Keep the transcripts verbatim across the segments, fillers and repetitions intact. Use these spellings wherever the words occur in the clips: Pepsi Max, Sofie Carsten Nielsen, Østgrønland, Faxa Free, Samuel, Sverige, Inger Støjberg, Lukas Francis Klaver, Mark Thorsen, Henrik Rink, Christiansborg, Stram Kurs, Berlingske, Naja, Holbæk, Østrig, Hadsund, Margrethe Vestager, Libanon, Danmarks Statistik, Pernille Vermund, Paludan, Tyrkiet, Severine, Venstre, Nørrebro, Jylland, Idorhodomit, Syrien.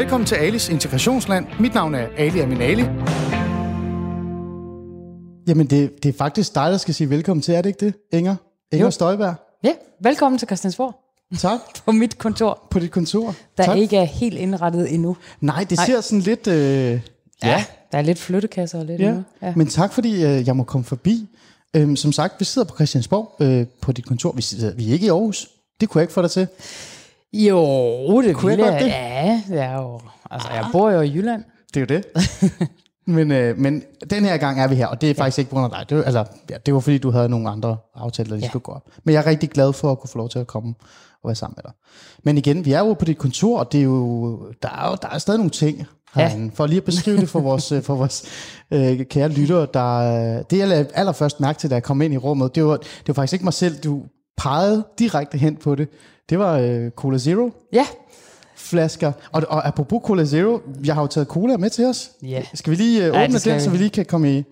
Velkommen til Alis Integrationsland. Mit navn er Ali Amin Ali. Jamen, det, det er faktisk dig, der skal sige velkommen til, er det ikke det, Inger? Inger jo. Støjberg. Ja, velkommen til Christiansborg. Tak. På mit kontor. På dit kontor. Der tak. Ikke er helt indrettet endnu. Nej, det Nej. ser sådan lidt... Øh, ja. ja, der er lidt flyttekasser og lidt ja. endnu. Ja. Men tak, fordi øh, jeg må komme forbi. Øhm, som sagt, vi sidder på Christiansborg øh, på dit kontor. Vi, sidder, vi er ikke i Aarhus. Det kunne jeg ikke få dig til. Jo, det kunne jeg godt det. Ja, ja jo. Altså, ah. jeg bor jo i Jylland. Det er jo det. Men, øh, men den her gang er vi her, og det er faktisk ja. ikke på grund af dig. Det, altså, ja, det var fordi, du havde nogle andre aftaler, der ja. skulle gå op. Men jeg er rigtig glad for at kunne få lov til at komme og være sammen med dig. Men igen, vi er jo på dit kontor, og det er jo, der, er jo, der er stadig nogle ting herinde. Ja. For lige at beskrive det for vores, for vores øh, kære lyttere, der, det jeg lavede allerførst mærke til, da jeg kom ind i rummet, det var, det var faktisk ikke mig selv, du pegede direkte hen på det. Det var øh, Cola Zero. Ja, flasker. Og, og apropos Cola Zero, jeg har jo taget cola med til os. Yeah. Skal vi lige øh, åbne den, vi. så vi lige kan komme i...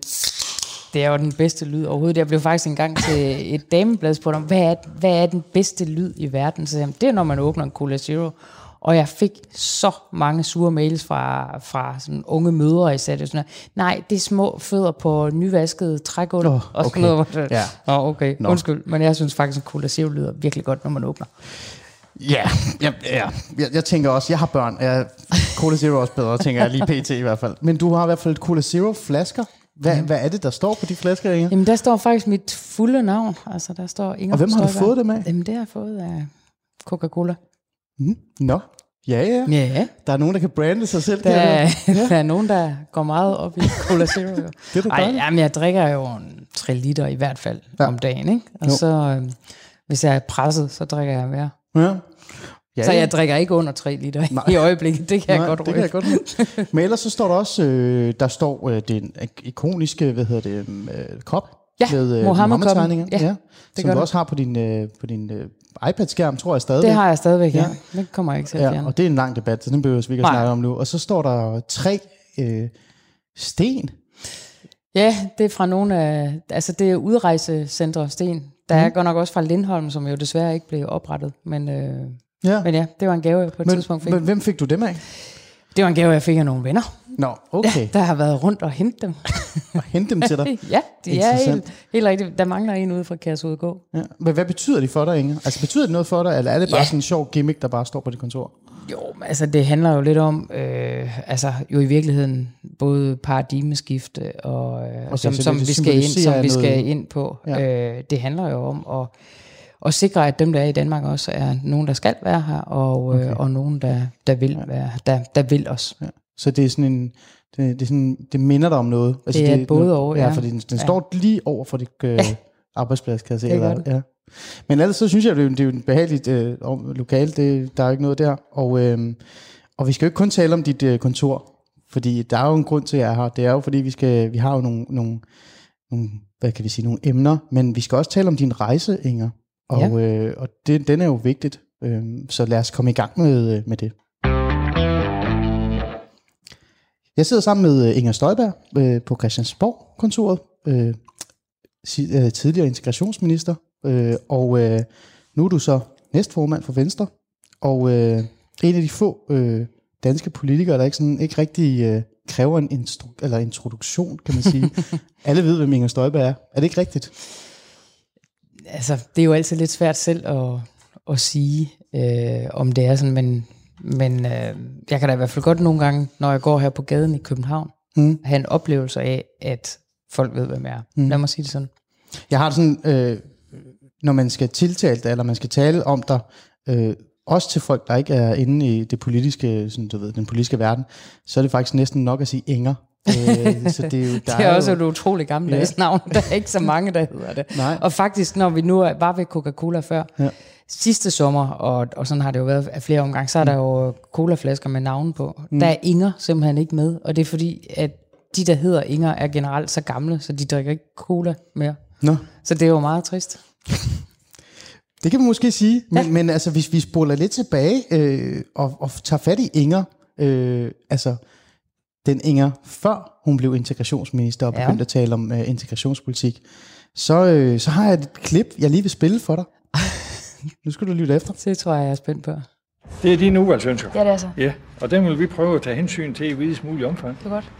Det er jo den bedste lyd overhovedet. Jeg blev faktisk engang til et dameblad spurgt om, hvad er, hvad er den bedste lyd i verden? Så jamen, det er, når man åbner en Cola Zero. Og jeg fik så mange sure mails fra, fra sådan unge mødre især. Det sådan Nej, det er små fødder på nyvaskede trægulv. Oh, og sådan okay. noget. Ja. Nå, okay. Nå. Undskyld. Men jeg synes faktisk, at Cola Zero lyder virkelig godt, når man åbner. Ja, ja, ja. Jeg, jeg tænker også, jeg har børn. Jeg, Cola Zero er også bedre, tænker jeg lige pt i hvert fald. Men du har i hvert fald et Cola Zero-flasker. Hvad, ja. hvad er det, der står på de flasker, Inger? Jamen, der står faktisk mit fulde navn. Altså, der står Inger. Og hvem har du fået det med? Jamen, det har jeg fået af Coca-Cola. Mm. Nå, ja, ja, ja. Der er nogen, der kan brande sig selv. Der, der, ja. der er nogen, der går meget op i Cola Zero. Jo. Det er Ej, jamen, jeg drikker jo en tre liter i hvert fald ja. om dagen, ikke? Og jo. så, øh, hvis jeg er presset, så drikker jeg mere. Ja. Ja, så jeg ja. drikker ikke under tre liter Nej. i øjeblikket. Det kan Nej, jeg godt røbe. Godt... Men ellers så står der også, øh, der står øh, den ikoniske, hvad hedder det, øh, kop. Ja, øh, Mohammed-tegninger. Ja, ja, som du det. også har på din, øh, på din øh, iPad-skærm, tror jeg stadigvæk. Det har jeg stadigvæk, ja. ja. Det kommer jeg ikke til at ja, og det er en lang debat, så den behøver vi ikke at snakke om nu. Og så står der tre øh, sten. Ja, det er fra nogle af, altså det er udrejsecentre sten. Der er mm. godt nok også fra Lindholm, som jo desværre ikke blev oprettet, men, øh, ja. men ja, det var en gave, jeg på et men, tidspunkt fik. Men hvem fik du dem af? Det var en gave, jeg fik af nogle venner. Nå, okay. Ja, der har været rundt og hentet dem. Og hentet dem til dig? Ja, det er helt, helt rigtigt. Der mangler en ude fra Kærsudgård. Ja. Men hvad betyder det for dig, Inger? Altså betyder det noget for dig, eller er det bare ja. sådan en sjov gimmick, der bare står på dit kontor? Jo, altså det handler jo lidt om, øh, altså jo i virkeligheden både paradigmeskifte og, øh, okay, som, som, vi skal ind, som vi skal ind på. Ja. Øh, det handler jo om at, at sikre, at dem der er i Danmark også er nogen der skal være her og, okay. øh, og nogen der der vil ja. være der der vil os. Ja. Så det er sådan en det, det er sådan det minder dig om noget. Altså, det er det, både noget, over, ja, ja, fordi den, den ja. står lige over for dit øh, ja. arbejdsplads, kan jeg se. Det eller, ja. Men ellers så synes jeg, det er jo en behageligt øh, lokal, det, der er jo ikke noget der. Og, øh, og vi skal jo ikke kun tale om dit øh, kontor, fordi der er jo en grund til, at jeg er her. Det er jo fordi, vi, skal, vi har jo nogle, nogle, nogle, hvad kan vi sige, nogle emner, men vi skal også tale om din rejse, Inger. Og, ja. øh, og det, den er jo vigtigt, øh, så lad os komme i gang med, øh, med det. Jeg sidder sammen med Inger Støjberg øh, på Christiansborg-kontoret, øh, tidligere integrationsminister. Øh, og øh, nu er du så næstformand for Venstre, og øh, en af de få øh, danske politikere, der ikke, sådan, ikke rigtig øh, kræver en instru- eller introduktion, kan man sige. Alle ved, hvem Inger Støjberg er. Er det ikke rigtigt? Altså, det er jo altid lidt svært selv at, at sige, øh, om det er sådan, men, men øh, jeg kan da i hvert fald godt nogle gange, når jeg går her på gaden i København, mm. have en oplevelse af, at folk ved, hvem jeg er. Mm. Lad mig sige det sådan. Jeg har sådan... Øh, når man skal tiltale dig, eller man skal tale om dig, øh, også til folk, der ikke er inde i det politiske, sådan, du ved, den politiske verden, så er det faktisk næsten nok at sige Inger. Øh, så det er, jo, der det er, er også jo... et utroligt gammeldags ja. navn. Der er ikke så mange, der hedder det. Nej. Og faktisk, når vi nu var ved Coca-Cola før, ja. sidste sommer, og, og sådan har det jo været af flere omgange, så er der jo colaflasker med navn på. Mm. Der er Inger simpelthen ikke med, og det er fordi, at de, der hedder Inger, er generelt så gamle, så de drikker ikke cola mere. Nå. Så det er jo meget trist. Det kan man måske sige, men, ja. men altså, hvis vi spoler lidt tilbage øh, og, og tager fat i Inger, øh, altså den Inger, før hun blev integrationsminister og begyndte ja. at tale om øh, integrationspolitik, så, øh, så har jeg et klip, jeg lige vil spille for dig. Nu skal du lytte efter. Det tror jeg, jeg er spændt på. Det er dine udvalgsønsker? Ja, det er så. Ja, og den vil vi prøve at tage hensyn til i videst mulig omfang. Det er godt.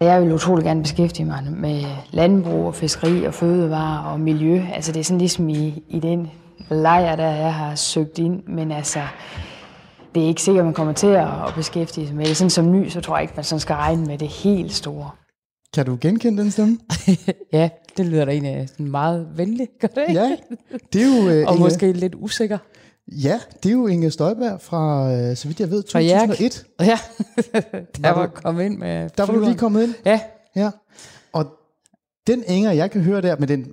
Ja. Jeg vil utrolig gerne beskæftige mig med landbrug og fiskeri og fødevarer og miljø. Altså det er sådan ligesom i, i den lejr, der jeg har søgt ind, men altså... Det er ikke sikkert, at man kommer til at beskæftige sig med det. Sådan som ny, så tror jeg ikke, man sådan skal regne med det helt store. Kan du genkende den stemme? Ja, det lyder da egentlig meget venlig, gør det ikke? Ja, det er jo... Uh, og Inge... måske lidt usikker. Ja, det er jo Inger Støjberg fra, uh, så vidt jeg ved, to tusind og et. Ja, der var kommet ind med... Der var du lige kommet ind? Ja. Ja. Og den Inger, jeg kan høre der, med den,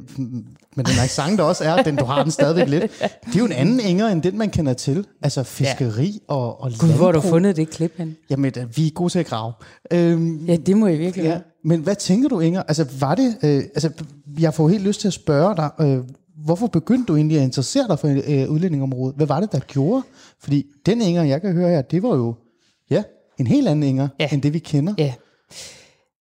med den accent, der også er, den, du har den stadigvæk lidt, det er jo en anden Inger, end den, man kender til. Altså fiskeri ja. og, og landbrug. Gud, hvor har du fundet det klip hen? Jamen, vi er gode til at grave. Øhm, ja, det må I virkelig ja. Men hvad tænker du, Inger? Altså, var det... Øh, altså, jeg får helt lyst til at spørge dig, øh, hvorfor begyndte du egentlig at interessere dig for øh, udlændingområdet? Hvad var det, der gjorde? Fordi den Inger, jeg kan høre her, det var jo ja, en helt anden Inger, ja. end det, vi kender. Ja.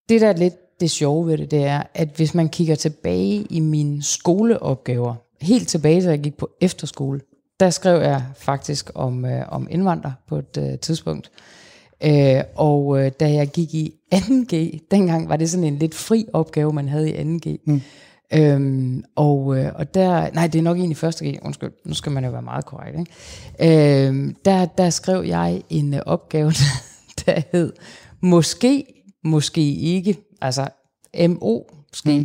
Det der er lidt... Det sjove ved det, det er, at hvis man kigger tilbage i mine skoleopgaver, helt tilbage, da jeg gik på efterskole, der skrev jeg faktisk om, øh, om indvandrere på et øh, tidspunkt. Øh, og øh, da jeg gik i anden G, dengang var det sådan en lidt fri opgave, man havde i anden G. Mm. Øhm, og, øh, og der, nej, det er nok egentlig første G, undskyld, nu skal man jo være meget korrekt, ikke? Øh, der, der skrev jeg en øh, opgave, der hed, måske, måske ikke, altså M O ske.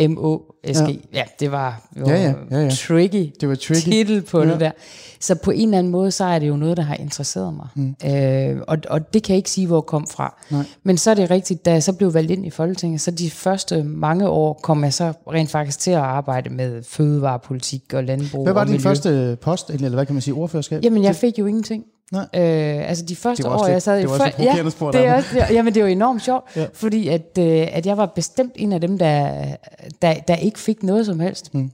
Mm. M O S G. Ja. Ja, det var jo ja, ja, ja, ja. tricky, det var tricky. titel på ja. det der. Så på en eller anden måde, så er det jo noget, der har interesseret mig. Mm. Øh, og, og det kan jeg ikke sige, hvor jeg kom fra. Nej. Men så er det rigtigt, da jeg så blev valgt ind i Folketinget, så de første mange år kom jeg så rent faktisk til at arbejde med fødevarepolitik og landbrug. Hvad var din første post, eller hvad kan man sige, ordførerskab? Jamen, jeg fik jo ingenting. Øh, altså de første år, lidt, jeg sad i... Det var også ja, det er også, det, jamen, det var enormt sjovt, ja. fordi at, øh, at jeg var bestemt en af dem, der, der, der ikke fik noget som helst mm.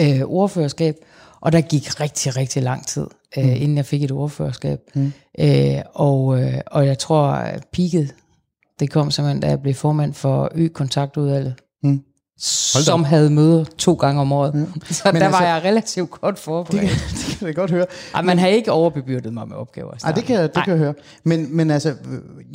øh, ordførerskab, og der gik rigtig, rigtig lang tid, øh, mm. inden jeg fik et ordførerskab. Mm. Øh, og, øh, og jeg tror, at peaket, det kom simpelthen, da jeg blev formand for Ø-kontaktudvalget. Mm. Som havde møder to gange om året. Ja. Så men der altså, var jeg relativt godt forberedt. Det, det kan jeg godt høre. Ej, man har ikke overbebyrdet mig med opgaver. Ej, det kan, det kan jeg høre. Men, men altså,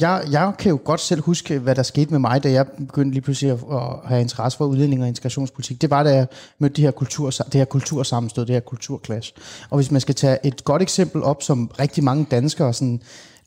jeg, jeg kan jo godt selv huske, hvad der skete med mig, da jeg begyndte lige pludselig at, at have interesse for udlænding og integrationspolitik. Det var, da jeg mødte det her, kultur, det her kultursammenstød, det her kulturklasse. Og hvis man skal tage et godt eksempel op, som rigtig mange danskere sådan...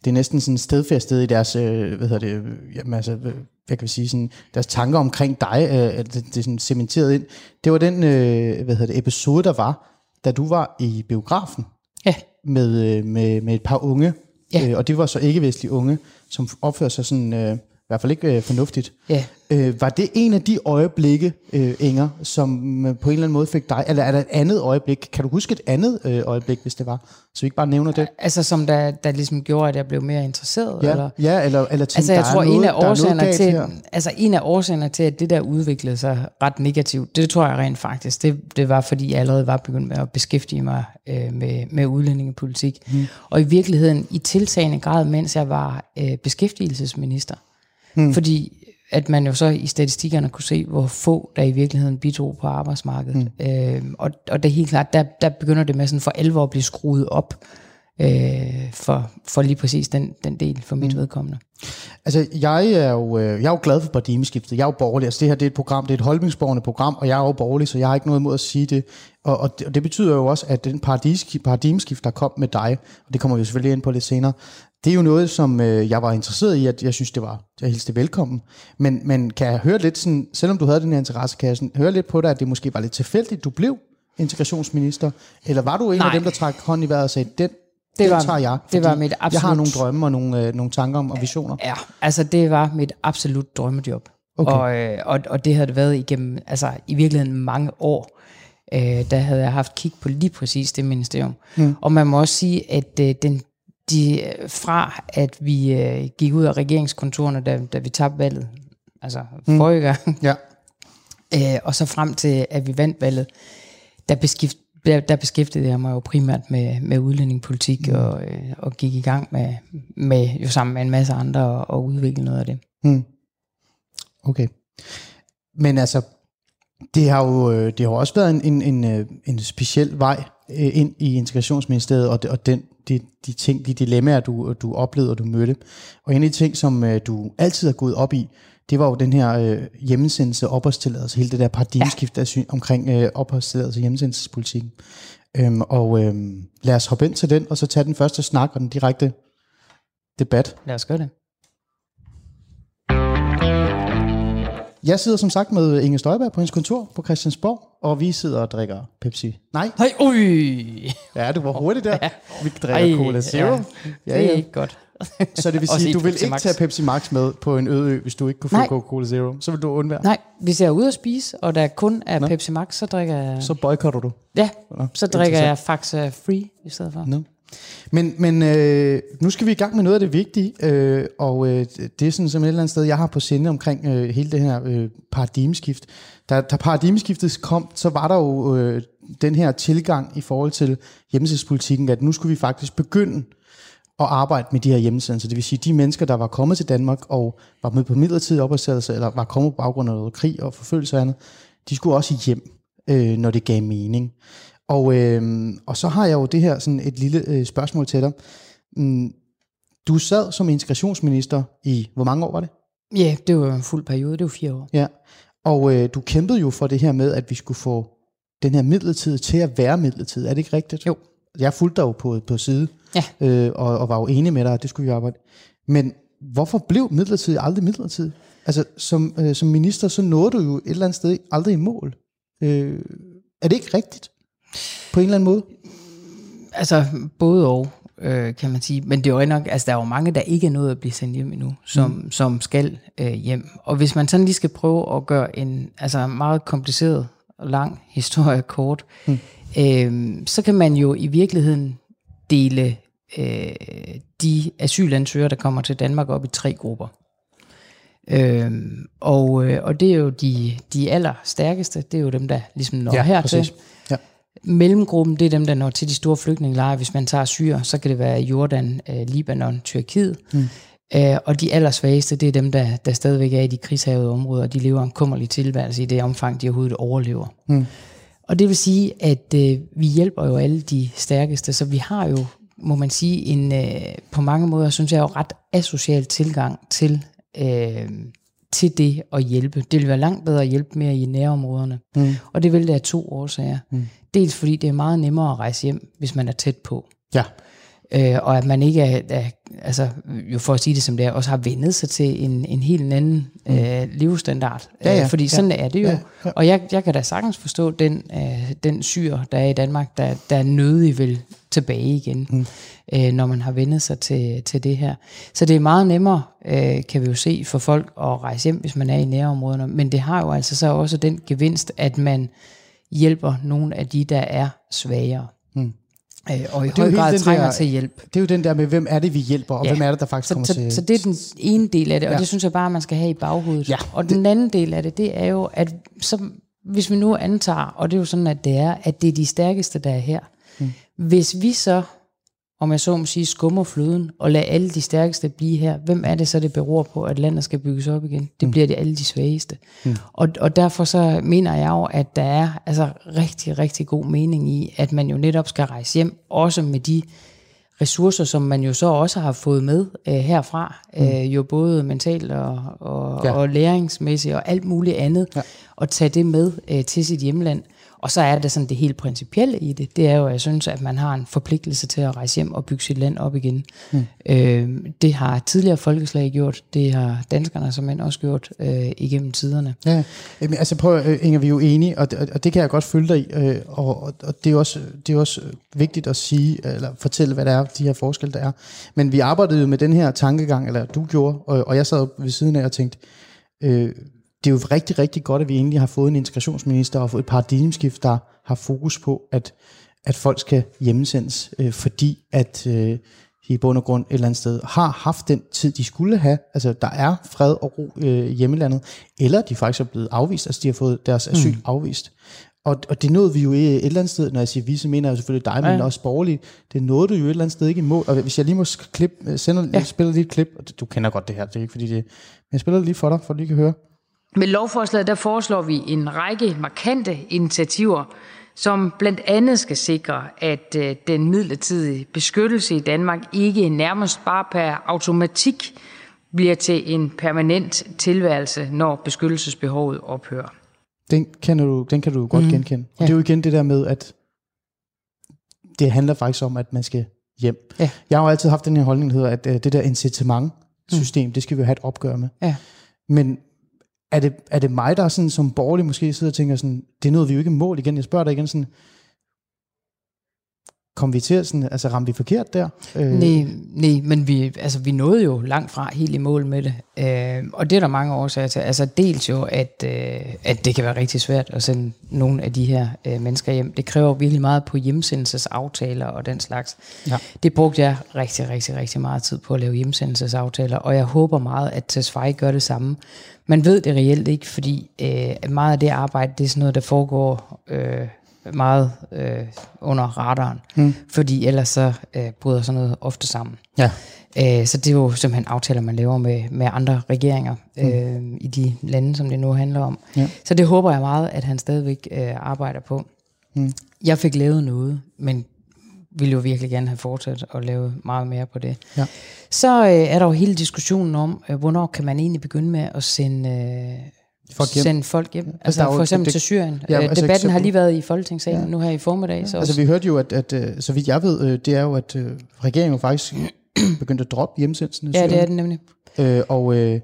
Det er næsten sådan stedfæstet i deres, øh, hvad hedder det, jamen altså, hvad kan vi sige, sådan, deres tanker omkring dig, øh, det, det er sådan cementeret ind. Det var den, øh, hvad hedder det, episode, der var, da du var i biografen ja. med, øh, med, med et par unge, ja. øh, og det var så ikke-vestlige unge, som opfører sig sådan, øh, i hvert fald ikke øh, fornuftigt. Ja. Øh, var det en af de øjeblikke, øh, Inger, som øh, på en eller anden måde fik dig, eller er der et andet øjeblik? Kan du huske et andet øh, øjeblik, hvis det var? Så vi ikke bare nævner det. Altså som der, der ligesom gjorde, at jeg blev mere interesseret? Ja, eller, ja, eller, eller tænkte, altså, jeg tror, noget, en af årsagerne til, altså en af årsagerne til, at det der udviklede sig ret negativt, det tror jeg rent faktisk, det, det var, fordi jeg allerede var begyndt med at beskæftige mig øh, med, med udlændingepolitik. Hmm. Og i virkeligheden, i tiltagende grad, mens jeg var øh, beskæftigelsesminister. Hmm. Fordi at man jo så i statistikkerne kunne se, hvor få der i virkeligheden bidrog på arbejdsmarkedet. Mm. Øh, og, og det er helt klart, der, der begynder det med sådan for alvor at blive skruet op øh, for, for lige præcis den, den del for mit mm. vedkommende. Altså, jeg er, jo, jeg er jo glad for paradigmeskiftet. Jeg er jo borgerlig. Altså, det her det er et program, det er et holdningsborgende program, og jeg er jo borgerlig, så jeg har ikke noget imod at sige det. Og, og, det, og det betyder jo også, at den paradigmeskift, der kom med dig, og det kommer vi jo selvfølgelig ind på lidt senere, det er jo noget, som øh, jeg var interesseret i, at jeg synes, det var jeg hilste velkommen. Men, men kan jeg høre lidt, sådan, selvom du havde den her interesse, kan jeg sådan, høre lidt på dig, at det måske var lidt tilfældigt, du blev integrationsminister? Eller var du en Nej. af dem, der trak hånden i vejret og sagde, den, det den var, tager jeg, det var mit absolut... jeg har nogle drømme og nogle, øh, nogle tanker om og visioner? Ja, altså det var mit absolut drømmejob. Okay. Og, øh, og, og det havde det været igennem, altså i virkeligheden mange år. Øh, der havde jeg haft kig på lige præcis det ministerium. Mm. Og man må også sige, at øh, den De, fra at vi øh, gik ud af regeringskontorerne, da, da vi tabte valget, altså mm. forrige gang, ja. øh, og så frem til, at vi vandt valget, der, beskift, der, der beskæftigede jeg mig jo primært med, med udlændingepolitik, mm. og, øh, og gik i gang med, med jo sammen med en masse andre, og, og udvikle noget af det. Mm. Okay. Men altså, det har jo det har også været en, en, en, en speciel vej øh, ind i integrationsministeriet, og, og den, de, de ting, de dilemmaer, du, du oplevede og du mødte. Og en af de ting, som øh, du altid har gået op i, det var jo den her øh, hjemmesendelse og opholdstilladelse, hele det der paradigmeskift ja. omkring øh, opholdstilladelse og hjemmesendelsespolitikken. Øhm, og øh, lad os hoppe ind til den, og så tage den første snak og den direkte debat. Lad os gøre det. Jeg sidder som sagt med Inger Støjberg på hendes kontor på Christiansborg, og vi sidder og drikker Pepsi. Nej. Nej, ui. Ja, det var hurtigt der. Ja. Vi drikker Cola Zero. Ja. Ja, ja. Det er ikke godt. Så det vil sige, at du vil ikke tage Pepsi Max med på en øde ø, hvis du ikke kunne få Coca-Cola Zero. Så vil du undvære. Nej, hvis jeg er ude at spise, og der kun er Nå. Pepsi Max, så drikker jeg... Så boykotter du. Ja, Nå, så drikker jeg Faxa Free i stedet for. Nå. Men, men øh, nu skal vi i gang med noget af det vigtige, øh, og øh, det er sådan som et eller andet sted, jeg har på sinde omkring øh, hele det her øh, paradigmeskift. Da, da paradigmeskiftet kom, så var der jo øh, den her tilgang i forhold til hjemmesidespolitikken, at nu skulle vi faktisk begynde at arbejde med de her hjemmesendelser. Det vil sige, de mennesker, der var kommet til Danmark og var med på midlertidig opholdstilladelser, eller var kommet på baggrund af noget krig og forfølgelse og andet, de skulle også hjem, øh, når det gav mening. Og, øh, og så har jeg jo det her sådan et lille øh, spørgsmål til dig. Mm, du sad som integrationsminister i, hvor mange år var det? Ja, det var en fuld periode, det var fire år. Ja, og øh, du kæmpede jo for det her med, at vi skulle få den her midlertid til at være midlertid. Er det ikke rigtigt? Jo. Jeg fulgte dig jo på, på side, ja. øh, og, og var jo enig med dig, at det skulle vi arbejde. Men hvorfor blev midlertid aldrig midlertid? Altså, som, øh, som minister, så nåede du jo et eller andet sted aldrig i mål. Øh, er det ikke rigtigt? På en eller anden måde? Altså, både og, øh, kan man sige. Men det er jo nok, altså der er jo mange, der ikke er nået at blive sendt hjem endnu, som, mm. som skal øh, hjem. Og hvis man sådan lige skal prøve at gøre en altså meget kompliceret og lang historie kort, mm. øh, så kan man jo i virkeligheden dele øh, de asylansøgere, der kommer til Danmark, op i tre grupper. Øhm, og, øh, og det er jo de, de allerstærkeste, det er jo dem, der ligesom når ja, hertil. Ja. Mellemgruppen, det er dem, der når til de store flygtningelejre. Hvis man tager syre, så kan det være Jordan, øh, Libanon, Tyrkiet. Mm. Øh, og de allersvageste, det er dem, der, der stadigvæk er i de krigshavede områder, og de lever en kummerlig tilværelse i det omfang, de overhovedet overlever. Mm. Og det vil sige, at øh, vi hjælper jo alle de stærkeste, så vi har jo, må man sige, en øh, på mange måder, synes jeg, jo ret asocial tilgang til Øh, til det at hjælpe. Det vil være langt bedre at hjælpe mere i nærområderne. Mm. Og det vil det af to årsager. Mm. Dels fordi det er meget nemmere at rejse hjem, hvis man er tæt på. Ja. Øh, og at man ikke er, er, altså jo for at sige det som det er, også har vendet sig til en, en helt anden mm. øh, livsstandard. Ja, ja. Øh, fordi sådan ja. er det jo. Ja, ja. Og jeg, jeg kan da sagtens forstå den, øh, den syr, der er i Danmark, der, der nødig vil tilbage igen, mm. øh, når man har vendet sig til, til det her. Så det er meget nemmere, øh, kan vi jo se, for folk at rejse hjem, hvis man er i nærområderne. Men det har jo altså så også den gevinst, at man hjælper nogle af de, der er svagere. Mm. Øh, og i og høj grad trænger der, til hjælp. Det er jo den der med, hvem er det vi hjælper, og ja. hvem er det der faktisk så, kommer så, til. Så det er den ene del af det, og ja. det synes jeg bare man skal have i baghovedet. ja. Og den anden del af det, det er jo at så, hvis vi nu antager, og det er jo sådan at det er, at det er de stærkeste der er her. mm. Hvis vi så, om jeg så må sige, skummer fløden og lader alle de stærkeste blive her, hvem er det så det beror på, at landet skal bygges op igen? Det mm. bliver det alle de svageste. mm. og, og derfor så mener jeg jo, at der er altså rigtig, rigtig god mening i, at man jo netop skal rejse hjem, også med de ressourcer, som man jo så også har fået med øh, herfra, mm. øh, jo både mentalt og, og, ja. og læringsmæssigt og alt muligt andet, ja. og tage det med øh, til sit hjemland. Og så er det sådan det helt principielle i det, det er jo, at jeg synes, at man har en forpligtelse til at rejse hjem og bygge sit land op igen. Mm. Øh, det har tidligere folkeslag gjort, det har danskerne som end også gjort øh, igennem tiderne. Ja, Jamen, altså prøv, Inger, vi er jo enige, og det, og det kan jeg godt følge dig i, øh, og, og, og det er også, det er også vigtigt at sige, eller fortælle, hvad der er, de her forskelle, der er. Men vi arbejdede jo med den her tankegang, eller du gjorde, og, og jeg sad ved siden af og tænkte, øh, det er jo rigtig, rigtig godt, at vi egentlig har fået en integrationsminister og fået et paradigmeskift, der har fokus på, at, at folk skal hjemmesendes, øh, fordi at øh, de i bund og grund et eller andet sted har haft den tid, de skulle have. Altså, der er fred og ro i øh, hjemmelandet, eller de faktisk er blevet afvist, altså de har fået deres asyl mm. afvist. Og, og det nåede vi jo et eller andet sted, når jeg siger vi, så mener jeg selvfølgelig dig, men ja. også borgerligt. Det nåede du jo et eller andet sted ikke i mål. Og hvis jeg lige må klippe, sender, ja. spiller lige et klip, og du kender godt det her, det er ikke fordi det, men jeg spiller det lige for dig, for at du kan høre. Med lovforslaget der foreslår vi en række markante initiativer, som blandt andet skal sikre, at den midlertidige beskyttelse i Danmark ikke nærmest bare per automatik bliver til en permanent tilværelse, når beskyttelsesbehovet ophører. Den, kender du, den kan du godt mm. genkende. Og ja. Det er jo igen det der med, at det handler faktisk om, at man skal hjem. Ja. Jeg har jo altid haft den her holdning, der hedder, at det der incitamentsystem, mm. det skal vi jo have et opgør med. Ja. Men er det, er det mig, der sådan, som borgerlig måske sidder og tænker sådan, det nåede vi jo ikke mål igen. Jeg spørger dig igen sådan, kom vi til sådan, altså ramte vi forkert der? Øh. Nej, nej, men vi, altså, vi nåede jo langt fra helt i mål med det. Øh, og det er der mange årsager til. Altså dels jo, at, øh, at det kan være rigtig svært at sende nogle af de her øh, mennesker hjem. Det kræver virkelig meget på hjemsendelsesaftaler og den slags. Ja. Det brugte jeg rigtig, rigtig, rigtig meget tid på at lave hjemsendelsesaftaler, og jeg håber meget, at Tesfaye gør det samme. Man ved det reelt ikke, fordi øh, meget af det arbejde, det er sådan noget, der foregår... Øh, meget øh, under radaren, mm. fordi ellers så øh, bryder sådan noget ofte sammen. Ja. Æ, så det er jo simpelthen aftaler, man laver med, med andre regeringer mm. øh, i de lande, som det nu handler om. Ja. Så det håber jeg meget, at han stadigvæk øh, arbejder på. Mm. Jeg fik lavet noget, men ville jo virkelig gerne have fortsat at lave meget mere på det. Ja. Så øh, er der jo hele diskussionen om, øh, hvornår kan man egentlig begynde med at sende... Øh, Folk sende folk hjem. Altså, altså for eksempel det, til Syrien. Ja, altså Debatten eksempel. har lige været i Folketingssalen ja. nu her i formiddag. Ja. Så altså vi hørte jo, at, at så vidt jeg ved, det er jo, at regeringen jo faktisk begyndte at droppe hjemsendelsen af Syrien. Ja, det er det nemlig. Øh, og, øh,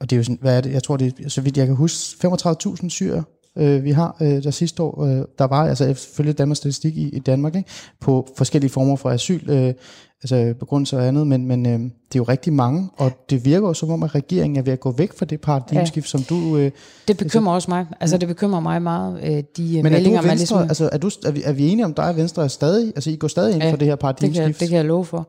og det er jo sådan, hvad er det? Jeg tror, det er, så vidt jeg kan huske, femogtredive tusind syrer, øh, vi har øh, der sidste år. Øh, der var altså ifølge Danmarks Statistik i, i Danmark, ikke? På forskellige former for asyl, øh, altså begrundelser og andet, men, men øh, det er jo rigtig mange, og det virker jo som om, at regeringen er ved at gå væk fra det paradigmeskift, ja. som du... Øh, det bekymrer altså, også mig. Altså, det bekymrer mig meget, øh, de men meldinger, man ligesom... Men altså, er, du, er, vi, er vi enige om, dig og Venstre er stadig... Altså, I går stadig ind ja, for det her paradigmeskift? Det kan, det kan jeg love for.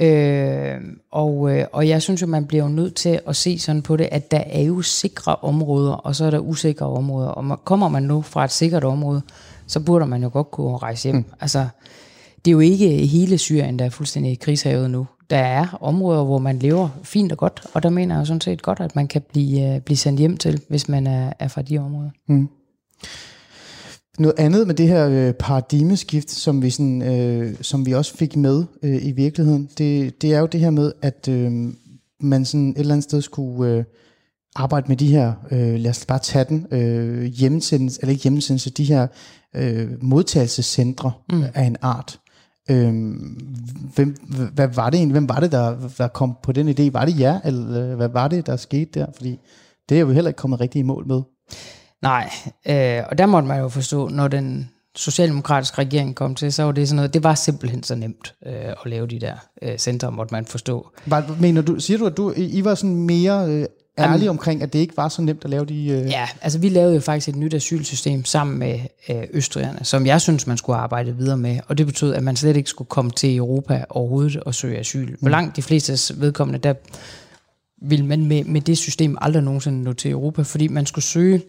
Øh, og, øh, og jeg synes jo, man bliver jo nødt til at se sådan på det, at der er jo sikre områder, og så er der usikre områder. Og man, kommer man nu fra et sikkert område, så burde man jo godt kunne rejse hjem. Mm. Altså... Det er jo ikke hele Syrien, der er fuldstændig krigshavet nu. Der er områder, hvor man lever fint og godt, og der mener jeg jo sådan set godt, at man kan blive, blive sendt hjem til, hvis man er, er fra de områder. Mm. Noget andet med det her paradigmeskift, som vi, sådan, øh, som vi også fik med øh, i virkeligheden, det, det er jo det her med, at øh, man sådan et eller andet sted skulle... Øh, arbejde med de her, øh, lad os bare tage den, øh, hjemsendelse, eller ikke hjemsendelse, de her øh, modtagelsescentre mm. af en art. Øh, hvem, hvad var det egentlig? Hvem var det, der, der kom på den idé? Var det jer, eller hvad var det, der skete der? Fordi det er jo heller ikke kommet rigtig i mål med. Nej, øh, og der måtte man jo forstå, når den socialdemokratiske regering kom til, så var det sådan noget, det var simpelthen så nemt øh, at lave de der øh, centre, måtte man forstå. Var, mener du, siger du, at du, I var sådan mere... Øh, ærlig omkring, at det ikke var så nemt at lave de... Øh... Ja, altså vi lavede jo faktisk et nyt asylsystem sammen med øh, østrigerne, som jeg synes, man skulle arbejde videre med. Og det betød, at man slet ikke skulle komme til Europa overhovedet og søge asyl. Hvor langt de flestes vedkommende, der ville man med, med det system aldrig nogensinde nå til Europa, fordi man skulle søge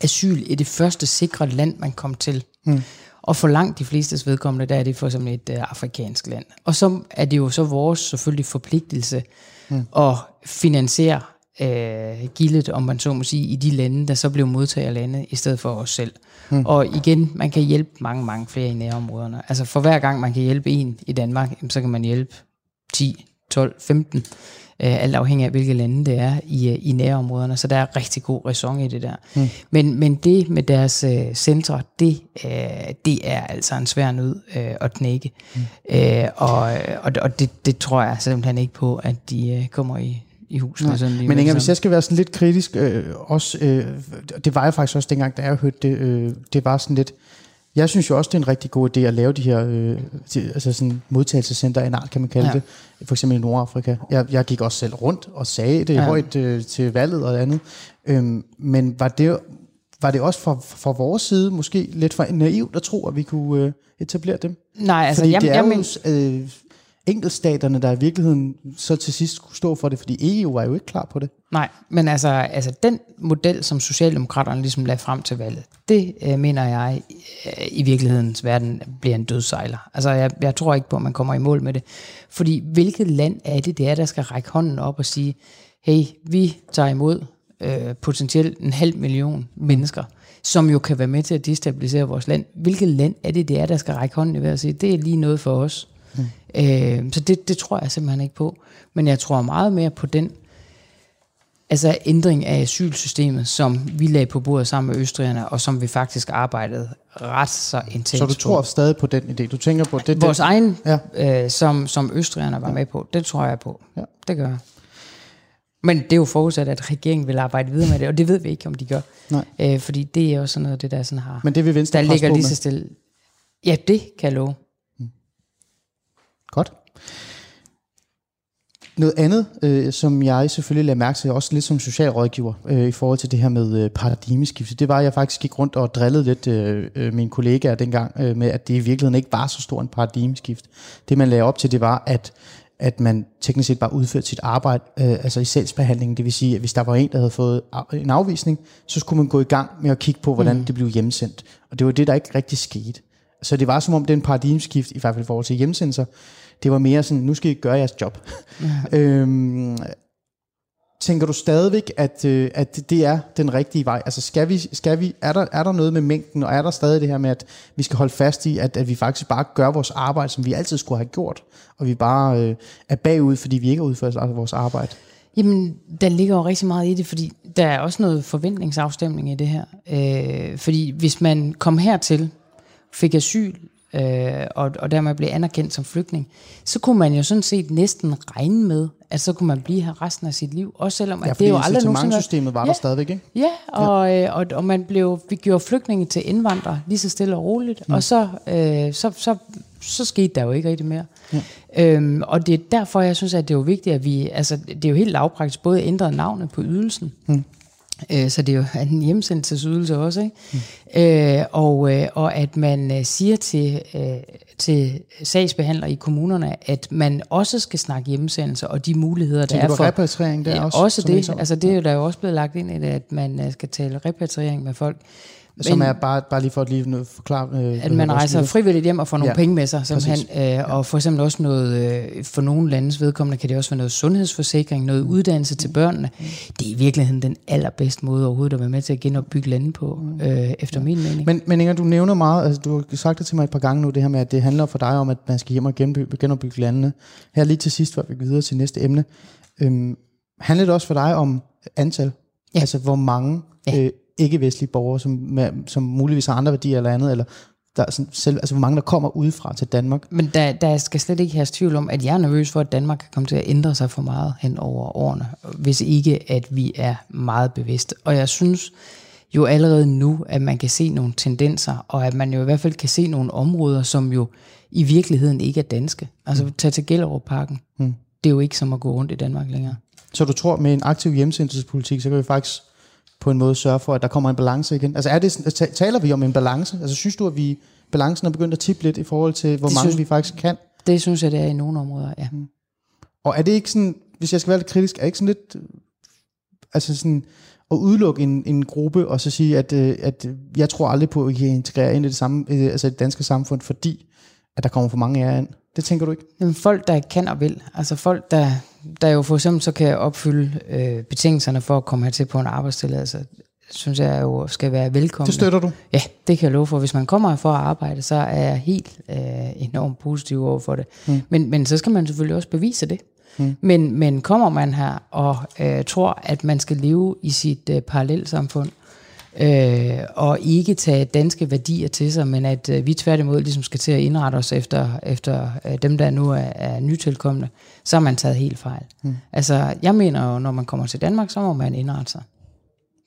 asyl i det første sikre land, man kom til. Mm. Og for langt de flestes vedkommende, der er det for eksempel et øh, afrikansk land. Og så er det jo så vores selvfølgelig forpligtelse mm. at finansiere Øh, gildet, om man så må sige, i de lande, der så blev modtagerlande, i stedet for os selv. Mm. Og igen, man kan hjælpe mange, mange flere i nærområderne. Altså for hver gang, man kan hjælpe en i Danmark, så kan man hjælpe ti, tolv, femten, øh, alt afhængig af, hvilke lande det er i, i nærområderne. Så der er rigtig god ræson i det der. Mm. Men, men det med deres øh, centre, det, øh, det er altså en svær nød øh, at knække. Mm. Øh, og og, og det, det tror jeg simpelthen ikke på, at de øh, kommer i i huset. Sådan lige men Inger, hvis jeg skal være sådan lidt kritisk, øh, også, øh, det var jeg faktisk også dengang, da jeg hørte det, øh, det var sådan lidt, jeg synes jo også, det er en rigtig god idé at lave de her øh, de, altså sådan modtagelsescenter af en art, kan man kalde ja. det, for eksempel i Nordafrika. Jeg, jeg gik også selv rundt og sagde det ja. højt øh, til valget og andet, øhm, men var det, var det også fra, fra vores side måske lidt for naivt at tro, at vi kunne øh, etablere dem? Nej, altså Fordi jamen, det er jamen, jo, øh, enkeltstaterne, der i virkeligheden så til sidst skulle stå for det, fordi E U var jo ikke klar på det. Nej, men altså, altså den model, som Socialdemokraterne ligesom lagde frem til valget, det øh, mener jeg øh, i virkelighedens verden bliver en dødsejler. Altså jeg, jeg tror ikke på, at man kommer i mål med det. Fordi hvilket land er det, det er, der skal række hånden op og sige, hey, vi tager imod øh, potentielt en halv million mennesker, som jo kan være med til at destabilisere vores land. Hvilket land er det, det er, der skal række hånden i vejret og sige, det er lige noget for os. Mm. Øh, så det, det tror jeg simpelthen ikke på. Men jeg tror meget mere på den altså ændring af asylsystemet, som vi lagde på bordet sammen med østrigerne, og som vi faktisk arbejdede ret så intenst. Så du tror på. stadig på den idé? Du tænker på det? Vores det. egen, ja. øh, som, som østrigerne var ja. med på, det tror jeg på. Ja. Det gør jeg. Men det er jo forudsat, at regeringen vil arbejde videre med det, og det ved vi ikke, om de gør. Nej. Øh, fordi det er jo sådan noget, det der sådan har... Men det vil Venstre der ligger lige så stille. Ja, det kan jeg love. Mm. Godt. Noget andet, øh, som jeg selvfølgelig lader mærke til, også lidt som socialrådgiver, øh, i forhold til det her med øh, paradigmeskifte, det var, at jeg faktisk gik rundt og drillede lidt øh, øh, mine kollegaer dengang, øh, med at det i virkeligheden ikke var så stor en paradigmeskift. Det, man lagde op til, det var, at at man teknisk set bare udførte sit arbejde øh, altså i sagsbehandlingen. Det vil sige, at hvis der var en, der havde fået en afvisning, så skulle man gå i gang med at kigge på, hvordan mm. det blev hjemsendt. Og det var det, der ikke rigtig skete. Så det var som om, den paradigmeskift, i hvert fald i forhold til hjemsendelser, det var mere sådan, nu skal I gøre jeres job. Ja. øhm, tænker du stadigvæk, at, øh, at det er den rigtige vej? Altså skal vi, skal vi, er, der, er der noget med mængden, og er der stadig det her med, at vi skal holde fast i, at, at vi faktisk bare gør vores arbejde, som vi altid skulle have gjort, og vi bare øh, er bagud, fordi vi ikke har udført vores arbejde? Jamen, der ligger jo rigtig meget i det, fordi der er også noget forventningsafstemning i det her. Øh, fordi hvis man kom hertil, fik asyl, Øh, og, og dermed blev anerkendt som flygtning, så kunne man jo sådan set næsten regne med, at så kunne man blive her resten af sit liv, også selvom ja, at det jo aldrig nogensinde systemet var ja, der stadigvæk, ikke? Ja, og, ja. Og, og, og man blev, vi gjorde flygtninge til indvandrere lige så stille og roligt, mm. og så, øh, så, så, så skete der jo ikke rigtig mere. Ja. Øhm, og det er derfor, jeg synes, at det er jo vigtigt, at vi, altså det er jo helt lavpraktisk, både ændrede navnet på ydelsen, mm. så det er jo en hjemsendelsesydelse også, ikke? Mm. Øh, og, øh, og at man siger til, øh, til sagsbehandlere i kommunerne, at man også skal snakke hjemsendelse og de muligheder, der er for... repatriering der også? Også det. Altså det er jo der er jo også blevet lagt ind i det, at man skal tale repatriering med folk. Men, som er bare, bare lige for at lige forklare... Øh, at man rejser frivilligt hjem og får nogle ja, penge med sig, simpelthen, øh, ja. og for eksempel også noget, øh, for nogle landes vedkommende kan det også være noget sundhedsforsikring, noget uddannelse til børnene. Det er i virkeligheden den allerbedste måde overhovedet at være med til at genopbygge lande på, øh, efter ja. min mening. Men, men Inger, du nævner meget, altså du har sagt det til mig et par gange nu, det her med, at det handler for dig om, at man skal hjem og genopbygge, genopbygge landene. Her lige til sidst, før vi går videre til næste emne, øhm, handler det også for dig om antal? Ja. Altså hvor mange... Ja. Øh, ikke-vestlige borgere, som, som muligvis har andre værdier eller andet, eller der sådan selv, altså hvor mange der kommer udefra til Danmark. Men der, der skal slet ikke have tvivl om, at jeg er nervøs for, at Danmark kan komme til at ændre sig for meget hen over årene, hvis ikke at vi er meget bevidste. Og jeg synes jo allerede nu, at man kan se nogle tendenser, og at man jo i hvert fald kan se nogle områder, som jo i virkeligheden ikke er danske. Altså mm. tag til Gellerupparken. Mm. Det er jo ikke som at gå rundt i Danmark længere. Så du tror, med en aktiv hjemsendelsespolitik, så kan vi faktisk på en måde sørge for, at der kommer en balance igen? Altså er det, taler vi om en balance? Altså synes du, at vi, balancen er begyndt at tippe lidt i forhold til, hvor det mange synes, vi faktisk kan? Det synes jeg, det er i nogle områder, ja. Mm. Og er det ikke sådan, hvis jeg skal være lidt kritisk, er det ikke sådan lidt, altså sådan, at udelukke en, en gruppe, og så sige, at, at jeg tror aldrig på, at I kan integrere ind i det, samme, altså det danske samfund, fordi at der kommer for mange af jer ind? Det tænker du ikke? Jamen, folk, der kan og vil. Altså folk, der, der jo for eksempel så kan opfylde øh, betingelserne for at komme hertil på en arbejdstilladelse, synes jeg jo skal være velkommen. Det støtter du? Ja, det kan jeg love for. Hvis man kommer her for at arbejde, så er jeg helt øh, enormt positiv over for det. Mm. Men, men så skal man selvfølgelig også bevise det. Mm. Men, men kommer man her og øh, tror, at man skal leve i sit øh, parallelsamfund, Øh, og ikke tage danske værdier til sig, men at øh, vi tværtimod ligesom skal til at indrette os efter, efter øh, dem, der nu er, er nytilkommende, så har man taget helt fejl. Mm. Altså, jeg mener jo, når man kommer til Danmark, så må man indrette sig.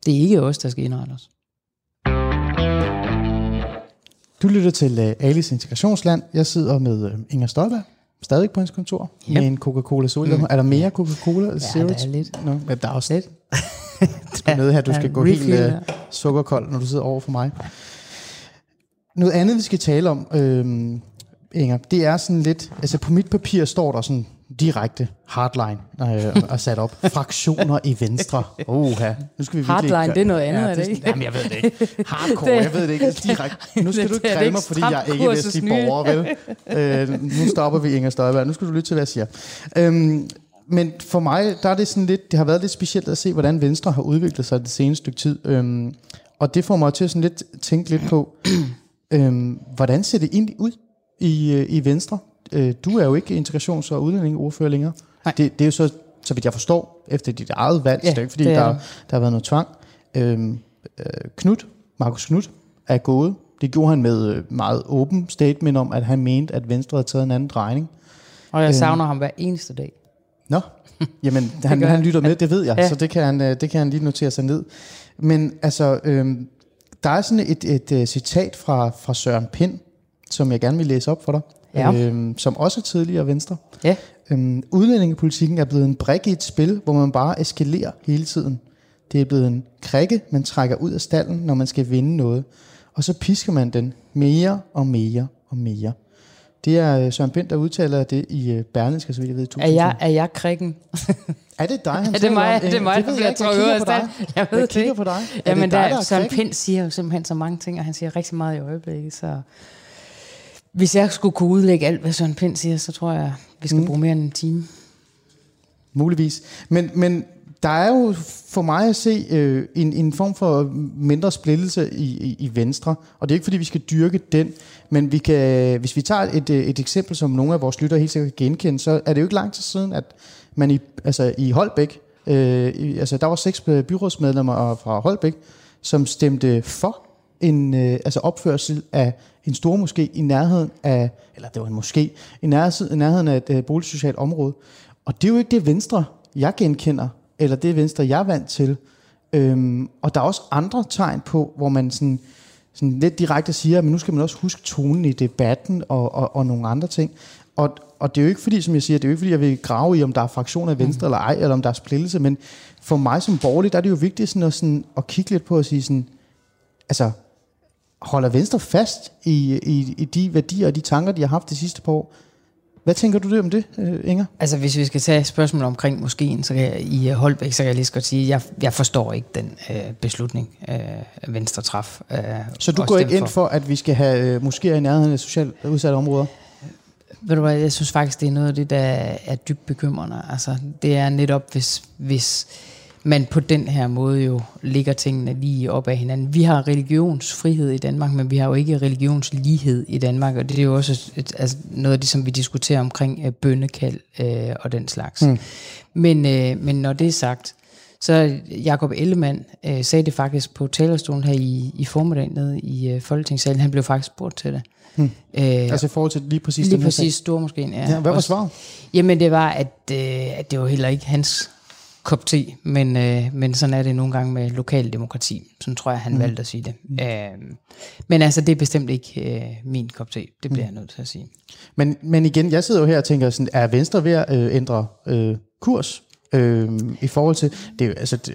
Det er ikke os, der skal indrette os. Du lytter til uh, Alis Integrationsland. Jeg sidder med uh, Inger Støjberg, stadig på hendes kontor, yep. med en Coca-Cola Zero. Mm. Er der mere Coca-Cola? Ja, Zero? Der er lidt. No. Ja, der er også lidt. Det er noget her, du skal gå helt uh, sukkerkold, når du sidder over for mig. Noget andet, vi skal tale om, øhm, Inger, det er sådan lidt... Altså på mit papir står der sådan direkte hardline øh, og sat op. Fraktioner i Venstre. Oha. Nu skal vi hardline, ikke det er noget andet, ja, er det ikke? Jamen, jeg ved det ikke. Hardcore, jeg ved det ikke. Altså, direkte. Nu skal du ikke kræmme mig, fordi jeg er ikke vestlig borger, vel? Øh, nu stopper vi, Inger Støjberg. Nu skal du lytte til, hvad jeg siger. Øhm, men for mig, der er det sådan lidt, det har været lidt specielt at se, hvordan Venstre har udviklet sig det seneste stykke tid. Øhm, og det får mig til at sådan lidt, tænke lidt på, øhm, hvordan ser det egentlig ud i, i Venstre? Øh, du er jo ikke integrations- og udlændingeordfører længere. Det, det er jo så, så vidt jeg forstår, efter dit eget valg, ja, ikke, fordi der, der har været noget tvang. Øhm, Knud, Markus Knud, er gået. Det gjorde han med meget åben statement om, at han mente, at Venstre havde taget en anden drejning. Og jeg savner øhm. ham hver eneste dag. Nå, jamen han, han lytter med, det ved jeg, ja. Så det kan, han, det kan han lige notere sig ned. Men altså, øhm, der er sådan et, et, et citat fra, fra Søren Pind, som jeg gerne vil læse op for dig, ja. øhm, som også er tidligere Venstre. Ja. Øhm, udlændingepolitikken er blevet en brik i et spil, hvor man bare eskalerer hele tiden. Det er blevet en krikke, man trækker ud af stallen, når man skal vinde noget. Og så pisker man den mere og mere og mere. Det er Søren Pind, der udtaler det i Berlingske, så vidt jeg ved. Er jeg, er jeg krikken? Er det dig, han er det mig, det er mig, det ved, der bliver trukket ud af stand? Jeg ved jeg kigger det. På dig. Er Jamen det dig, der, der Søren Pind siger jo simpelthen så mange ting, og han siger rigtig meget i øjeblikket. Så hvis jeg skulle kunne udlægge alt, hvad Søren Pind siger, så tror jeg, vi skal mm. bruge mere end en time. Muligvis. Men... men der er jo for mig at se øh, en, en form for mindre splittelse i, i, i Venstre, og det er ikke fordi vi skal dyrke den, men vi kan, hvis vi tager et, et eksempel, som nogle af vores lyttere helt sikkert kan genkende, så er det jo ikke lang tid siden, at man i, altså i Holbæk, øh, i, altså der var seks byrådsmedlemmer fra Holbæk, som stemte for en øh, altså opførsel af en stor moské i nærheden af, eller det var en moské, i nærheden af et øh, boligsocialt område, og det er jo ikke det Venstre, jeg genkender. Eller det Venstre, jeg er vant til. Øhm, og der er også andre tegn på, hvor man sådan, sådan lidt direkte siger, men nu skal man også huske tonen i debatten og, og, og nogle andre ting. Og, og det er jo ikke fordi, som jeg siger, det er jo ikke fordi, jeg vil grave i, om der er fraktioner i Venstre mm. eller ej, eller om der er splittelse. Men for mig som borgerlig, der er det jo vigtigt sådan at, sådan at kigge lidt på og sige sådan, altså holder Venstre fast i, i, i de værdier og de tanker, de har haft de sidste par år? Hvad tænker du det om det, Inger? Altså, hvis vi skal tage spørgsmål omkring moskeen, så kan jeg, i Holbæk, så kan jeg lige godt sige, at jeg, jeg forstår ikke den øh, beslutning, øh, Venstre traf. Øh, så du går ikke for. ind for, at vi skal have øh, moskéer i nærheden af socialt udsatte områder? Ved du hvad, jeg synes faktisk, det er noget af det, der er dybt bekymrende. Altså, det er netop, hvis, hvis man på den her måde jo ligger tingene lige op ad hinanden. Vi har religionsfrihed i Danmark, men vi har jo ikke religionslighed i Danmark, og det er jo også et, altså noget af det, som vi diskuterer omkring øh, bønnekald øh, og den slags. Mm. Men, øh, men når det er sagt, så Jacob Ellemann øh, sagde det faktisk på talerstolen her i, i formiddag nede i øh, Folketingssalen. Han blev faktisk spurgt til det. Hmm. Øh, altså i forhold til lige præcis lige den præcis stormoskéen, ja. Ja, hvad var svaret? Jamen det var, at, øh, at det var heller ikke hans kop te, men, øh, men sådan er det nogle gange med lokaldemokrati. Sådan tror jeg, han mm. valgte at sige det. Mm. Øh, men altså, det er bestemt ikke øh, min kop te. Det bliver mm. jeg nødt til at sige. Men, men igen, jeg sidder jo her og tænker, sådan, er Venstre ved at øh, ændre øh, kurs? Øh, I forhold til, det, altså, det,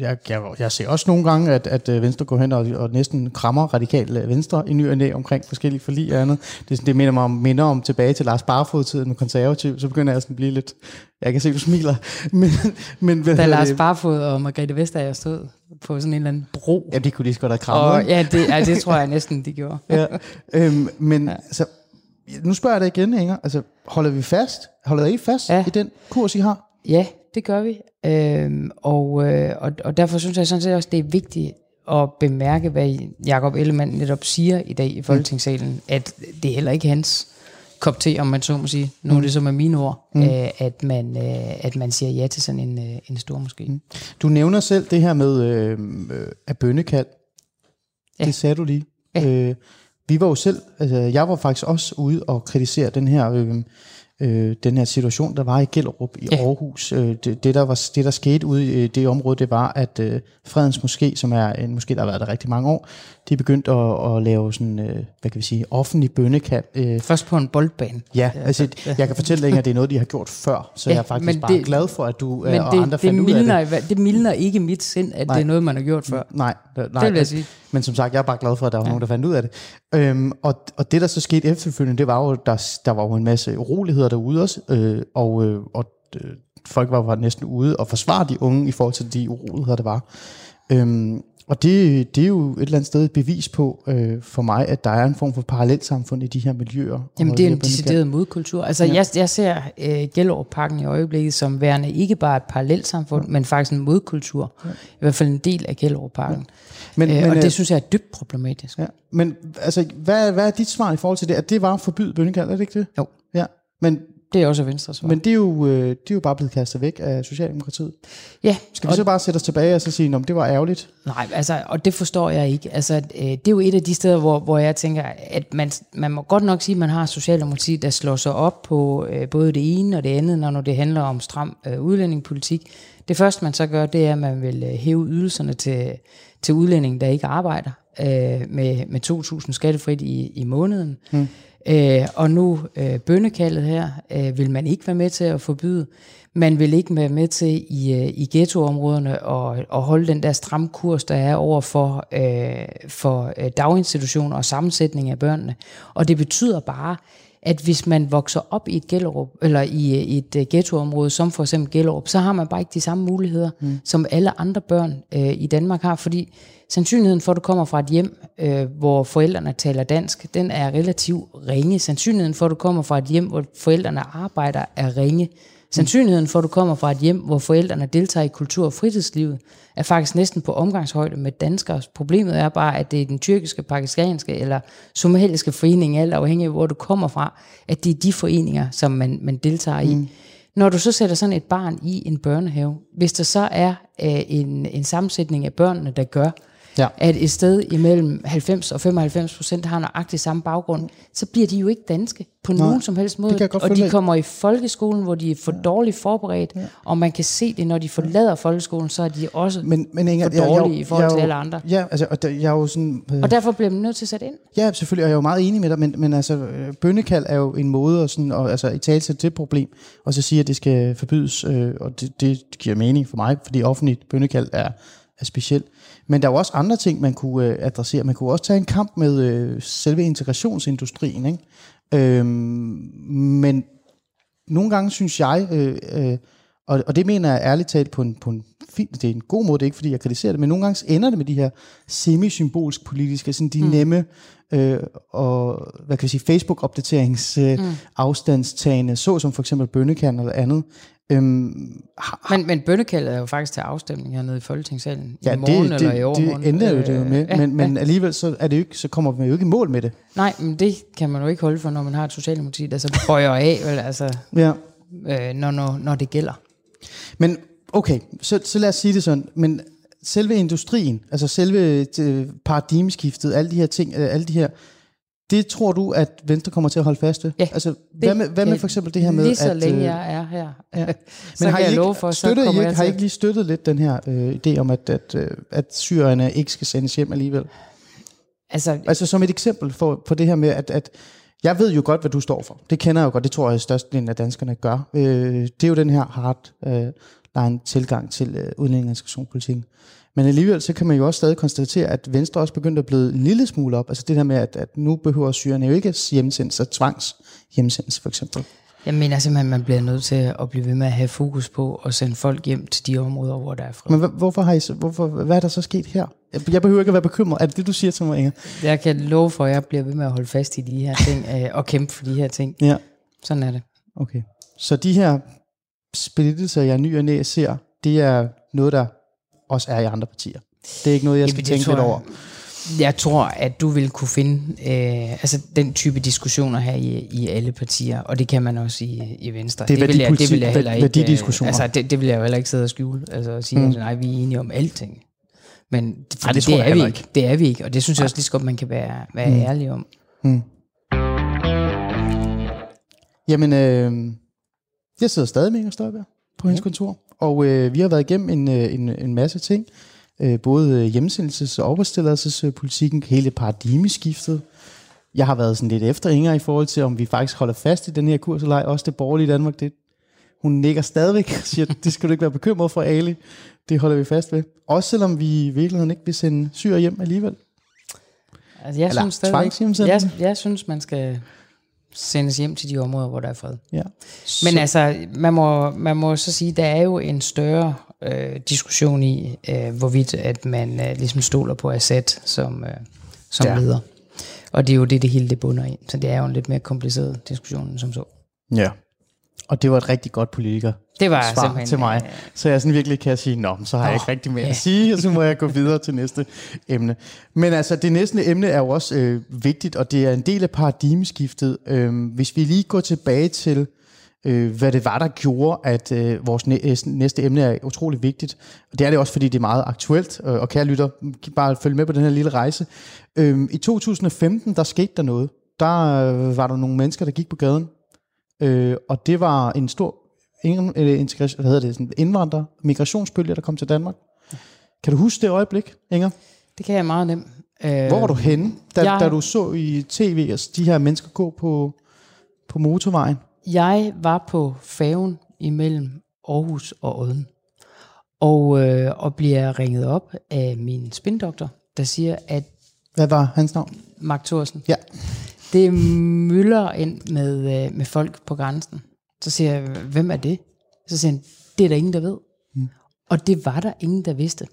jeg, jeg, jeg ser også nogle gange, at, at Venstre går hen og, og næsten krammer radikalt Venstre i ny og næ omkring forskellige forlig og andet. Det, det minder mig om, minder om tilbage til Lars Barfod-tiden med Konservative, så begynder jeg sådan at blive lidt, jeg kan se, du smiler. Men, men, da Lars Barfod og Margrethe Vestager stod på sådan en eller anden bro. Ja, det kunne lige så godt have krammet. Og, ja, det, ja, det tror jeg næsten, de gjorde. Ja, øh, men ja. Altså, nu spørger jeg dig igen, Inger. Altså, holder vi fast? Holder I fast ja. i den kurs, I har? Ja, det gør vi, øhm, og, øh, og, og derfor synes jeg sådan set også, det er vigtigt at bemærke, hvad Jacob Ellemann netop siger i dag i Folketingssalen, mm. at det er heller ikke hans kop te, om man så må sige, nu er det som er mine ord, mm. øh, at, man, øh, at man siger ja til sådan en, øh, en stor moské. Mm. Du nævner selv det her med øh, at bønnekald, ja. det sagde du lige. Ja. Øh, vi var jo selv, altså, jeg var faktisk også ude og kritisere den her... Øh, Øh, den her situation, der var i Gellerup i ja. Aarhus. Øh, det, det, der var, det, der skete ude i det område, det var, at øh, Fredens Moské, som er en moské, der har været der rigtig mange år, de begyndte at, at lave sådan, øh, hvad kan vi sige, offentlig bønnekald. Øh. Først på en boldbane. Ja, altså, jeg kan fortælle dig, at det er noget, de har gjort før, så ja, jeg er faktisk det, bare glad for, at du øh, det, og andre det, fandt det mildner, ud af det. Det mildner ikke mit sind, at nej. det er noget, man har gjort før. Nej, nej, nej det vil jeg sige. Men som sagt, jeg er bare glad for, at der var ja. nogen, der fandt ud af det. Øhm, og, og det, der så skete efterfølgende, det var jo, der, der var jo en masse uroligheder derude også, øh, og, øh, og øh, folk var, var næsten ude og forsvare de unge i forhold til de uroligheder, der var. Øhm, Og det, det er jo et eller andet sted et bevis på, øh, for mig, at der er en form for parallelsamfund i de her miljøer. Jamen det er en decideret modkultur. Altså ja. jeg, jeg ser øh, Gellerupparken i øjeblikket som værende ikke bare et parallelsamfund, ja. men faktisk en modkultur. Ja. I hvert fald en del af Gellerupparken. Ja. Øh, og øh, det synes jeg er dybt problematisk. Ja. Men altså, hvad, hvad er dit svar i forhold til det? At det var at forbyde bønnekald, er det ikke det? Jo. Ja. Men... det er også Venstres svar. Men det er, jo, det er jo bare blevet kastet væk af Socialdemokratiet. Ja. Skal vi så bare sætte os tilbage og så sige, at det var ærgerligt? Nej, altså, og det forstår jeg ikke. Altså, det er jo et af de steder, hvor, hvor jeg tænker, at man, man må godt nok sige, at man har Socialdemokratiet, der slår sig op på øh, både det ene og det andet, når det handler om stram øh, udlændingepolitik. Det første, man så gør, det er, at man vil hæve ydelserne til, til udlændinge, der ikke arbejder, øh, med, med to tusind skattefrit i, i måneden. Mm. Øh, og nu øh, bønnekaldet her øh, vil man ikke være med til at forbyde. Man vil ikke være med til i, øh, i ghettoområderne og, og holde den der stram kurs, der er over for, øh, for daginstitutioner og sammensætning af børnene. Og det betyder bare, at hvis man vokser op i et Gellerup, eller i, i et uh, ghettoområde, som for eksempel Gellerup, så har man bare ikke de samme muligheder, mm. som alle andre børn øh, i Danmark har, fordi sandsynligheden for, at du kommer fra et hjem, øh, hvor forældrene taler dansk, den er relativt ringe. Sandsynligheden for, at du kommer fra et hjem, hvor forældrene arbejder, er ringe. Sandsynligheden for, at du kommer fra et hjem, hvor forældrene deltager i kultur- og fritidslivet, er faktisk næsten på omgangshøjde med danskere. Problemet er bare, at det er den tyrkiske, pakistanske eller somaliske forening, alt afhængig af hvor du kommer fra, at det er de foreninger, som man, man deltager i. Mm. Når du så sætter sådan et barn i en børnehave, hvis der så er øh, en, en sammensætning af børnene, der gør, ja. at et sted imellem halvfems og femoghalvfems procent har nøjagtig samme baggrund, så bliver de jo ikke danske på Nå, nogen som helst måde. Og de kommer i folkeskolen, hvor de er for dårligt forberedt, ja. og man kan se det, når de forlader folkeskolen, så er de også men, men Inger, for dårlige jeg, jeg, jeg, i forhold jeg, jeg, til alle andre. Ja, altså, og, der, jeg er jo sådan, øh, og derfor bliver man nødt til at sætte ind. Ja, selvfølgelig, og jeg er jo meget enig med dig, men, men altså, bønnekald er jo en måde at sådan, og, altså, i tale til det problem, og så siger, at det skal forbydes, øh, og det, det giver mening for mig, fordi offentligt bønnekald er er specielt. Men der er jo også andre ting, man kunne øh, adressere. Man kunne også tage en kamp med øh, selve integrationsindustrien, ikke? Øhm, men nogle gange synes jeg, øh, øh, og, og det mener jeg ærligt talt på en, på en fin, det er en god måde, det er ikke fordi jeg kritiserer det, men nogle gange ender det med de her semi-symbolsk politiske, sådan de mm. nemme øh, og hvad kan vi sige, Facebook-opdaterings øh, mm. afstandstagende, så som for eksempel bønnekald eller andet. Øhm, men, men bønnekaldet er jo faktisk til afstemning hernede i Folketingssalen, ja, i morgen det, det, eller i overmorgen. Det ender jo det jo med, øh, men, ja, men alligevel så, er det jo ikke, så kommer man jo ikke i mål med det. Nej, men det kan man jo ikke holde for, når man har et Socialdemokrati, der så bøjer af, vel, altså, ja. øh, når, når, når det gælder. Men okay, så, så lad os sige det sådan, men selve industrien, altså selve paradigmeskiftet, alle de her ting, alle de her... Det tror du, at Venstre kommer til at holde fast ved? Ja. Altså, hvad med, hvad med for eksempel det her med, at... Lige så længe jeg er her, ja. Men så har I ikke, for, så I ikke, har I ikke lige støttet lidt den her øh, idé om, at, at, at syrerne ikke skal sendes hjem alligevel? Altså, altså som et eksempel for, på det her med, at, at... Jeg ved jo godt, hvad du står for. Det kender jeg jo godt. Det tror jeg, at størstedelen af danskerne gør. Øh, det er jo den her hardline øh, tilgang til øh, udlænding- og integrationspolitikken. Men alligevel, så kan man jo også stadig konstatere, at Venstre også begyndte at blive en lille smule op. Altså det der med, at, at nu behøver syrerne jo ikke hjemsendelser, tvangshjemsendelser for eksempel. Jeg mener simpelthen, at man bliver nødt til at blive ved med at have fokus på at sende folk hjem til de områder, hvor der er fred. Men hvorfor har I, hvorfor, hvad er der så sket her? Jeg behøver ikke at være bekymret. Er det det, du siger til mig, Inger? Jeg kan love for, at jeg bliver ved med at holde fast i de her ting og kæmpe for de her ting. Ja. Sådan er det. Okay. Så de her splittelser, jeg ny og næ ser, det er noget, der også er i andre partier. Det er ikke noget, jeg skal tænke lidt over. Jeg tror, at du vil kunne finde øh, altså den type diskussioner her i, i alle partier, og det kan man også i, i Venstre. Det, det vil jeg, det vil jeg heller ikke. Altså det, det vil jeg jo heller ikke sidde og skjule. Altså at sige, mm. nej, vi er enige om alting. Men Ej, det, det er vi ikke. Det er vi ikke, og det synes jeg også lige så godt man kan være, være mm. ærlig om. Mm. Jamen, øh, jeg sidder stadig med Inger Støjberg på mm. hendes kontor, og øh, vi har været igennem en, en, en masse ting. Både hjemsendelses- og opholdstilladelsespolitikken, hele paradigmeskiftet. Jeg har været sådan lidt efter Inger i forhold til, om vi faktisk holder fast i den her kurs eller ej. Også det borgerlige Danmark, det, hun nikker stadigvæk og siger, det skal du ikke være bekymret for, Ali. Det holder vi fast ved. Også selvom vi i virkeligheden ikke vil sende syre hjem alligevel. Altså, jeg, eller, synes stadigvæk, jeg, jeg synes, man skal sendes hjem til de områder, hvor der er fred. Ja. Men så. altså, man må, man må så sige, der er jo en større øh, diskussion i, øh, hvorvidt at man øh, ligesom stoler på Assad som, øh, som ja. leder. Og det er jo det, det hele det bunder i. Så det er jo en lidt mere kompliceret diskussion, end som så. Ja. Og det var et rigtig godt politiker det var svar til mig. Ja. Så jeg sådan virkelig kan sige, nå, så har jeg oh, ikke rigtig mere yeah. at sige, og så må jeg gå videre til næste emne. Men altså, det næste emne er jo også øh, vigtigt, og det er en del af paradigmeskiftet. Øh, hvis vi lige går tilbage til, øh, hvad det var, der gjorde, at øh, vores næ- næste emne er utrolig vigtigt. Og det er det også, fordi det er meget aktuelt, øh, og kære lytter, bare følge med på den her lille rejse. Øh, I to tusind og femten, der skete der noget. Der øh, var der nogle mennesker, der gik på gaden. Øh, og det var en stor integration, hvad hedder det, indvandrer, migrationsbølge, der kom til Danmark. Kan du huske det øjeblik, Inger? Det kan jeg meget nemt. Øh, Hvor var du henne, da, jeg, da du så i tv, at de her mennesker gå på, på motorvejen? Jeg var på færgen imellem Aarhus og Odden, og, øh, og bliver ringet op af min spindoktor, der siger, at... Hvad var hans navn? Mark Thorsen. Ja. Det mylder ind med, med folk på grænsen. Så siger jeg, hvem er det? Så siger han, det er der ingen, der ved. Mm. Og det var der ingen, der vidste.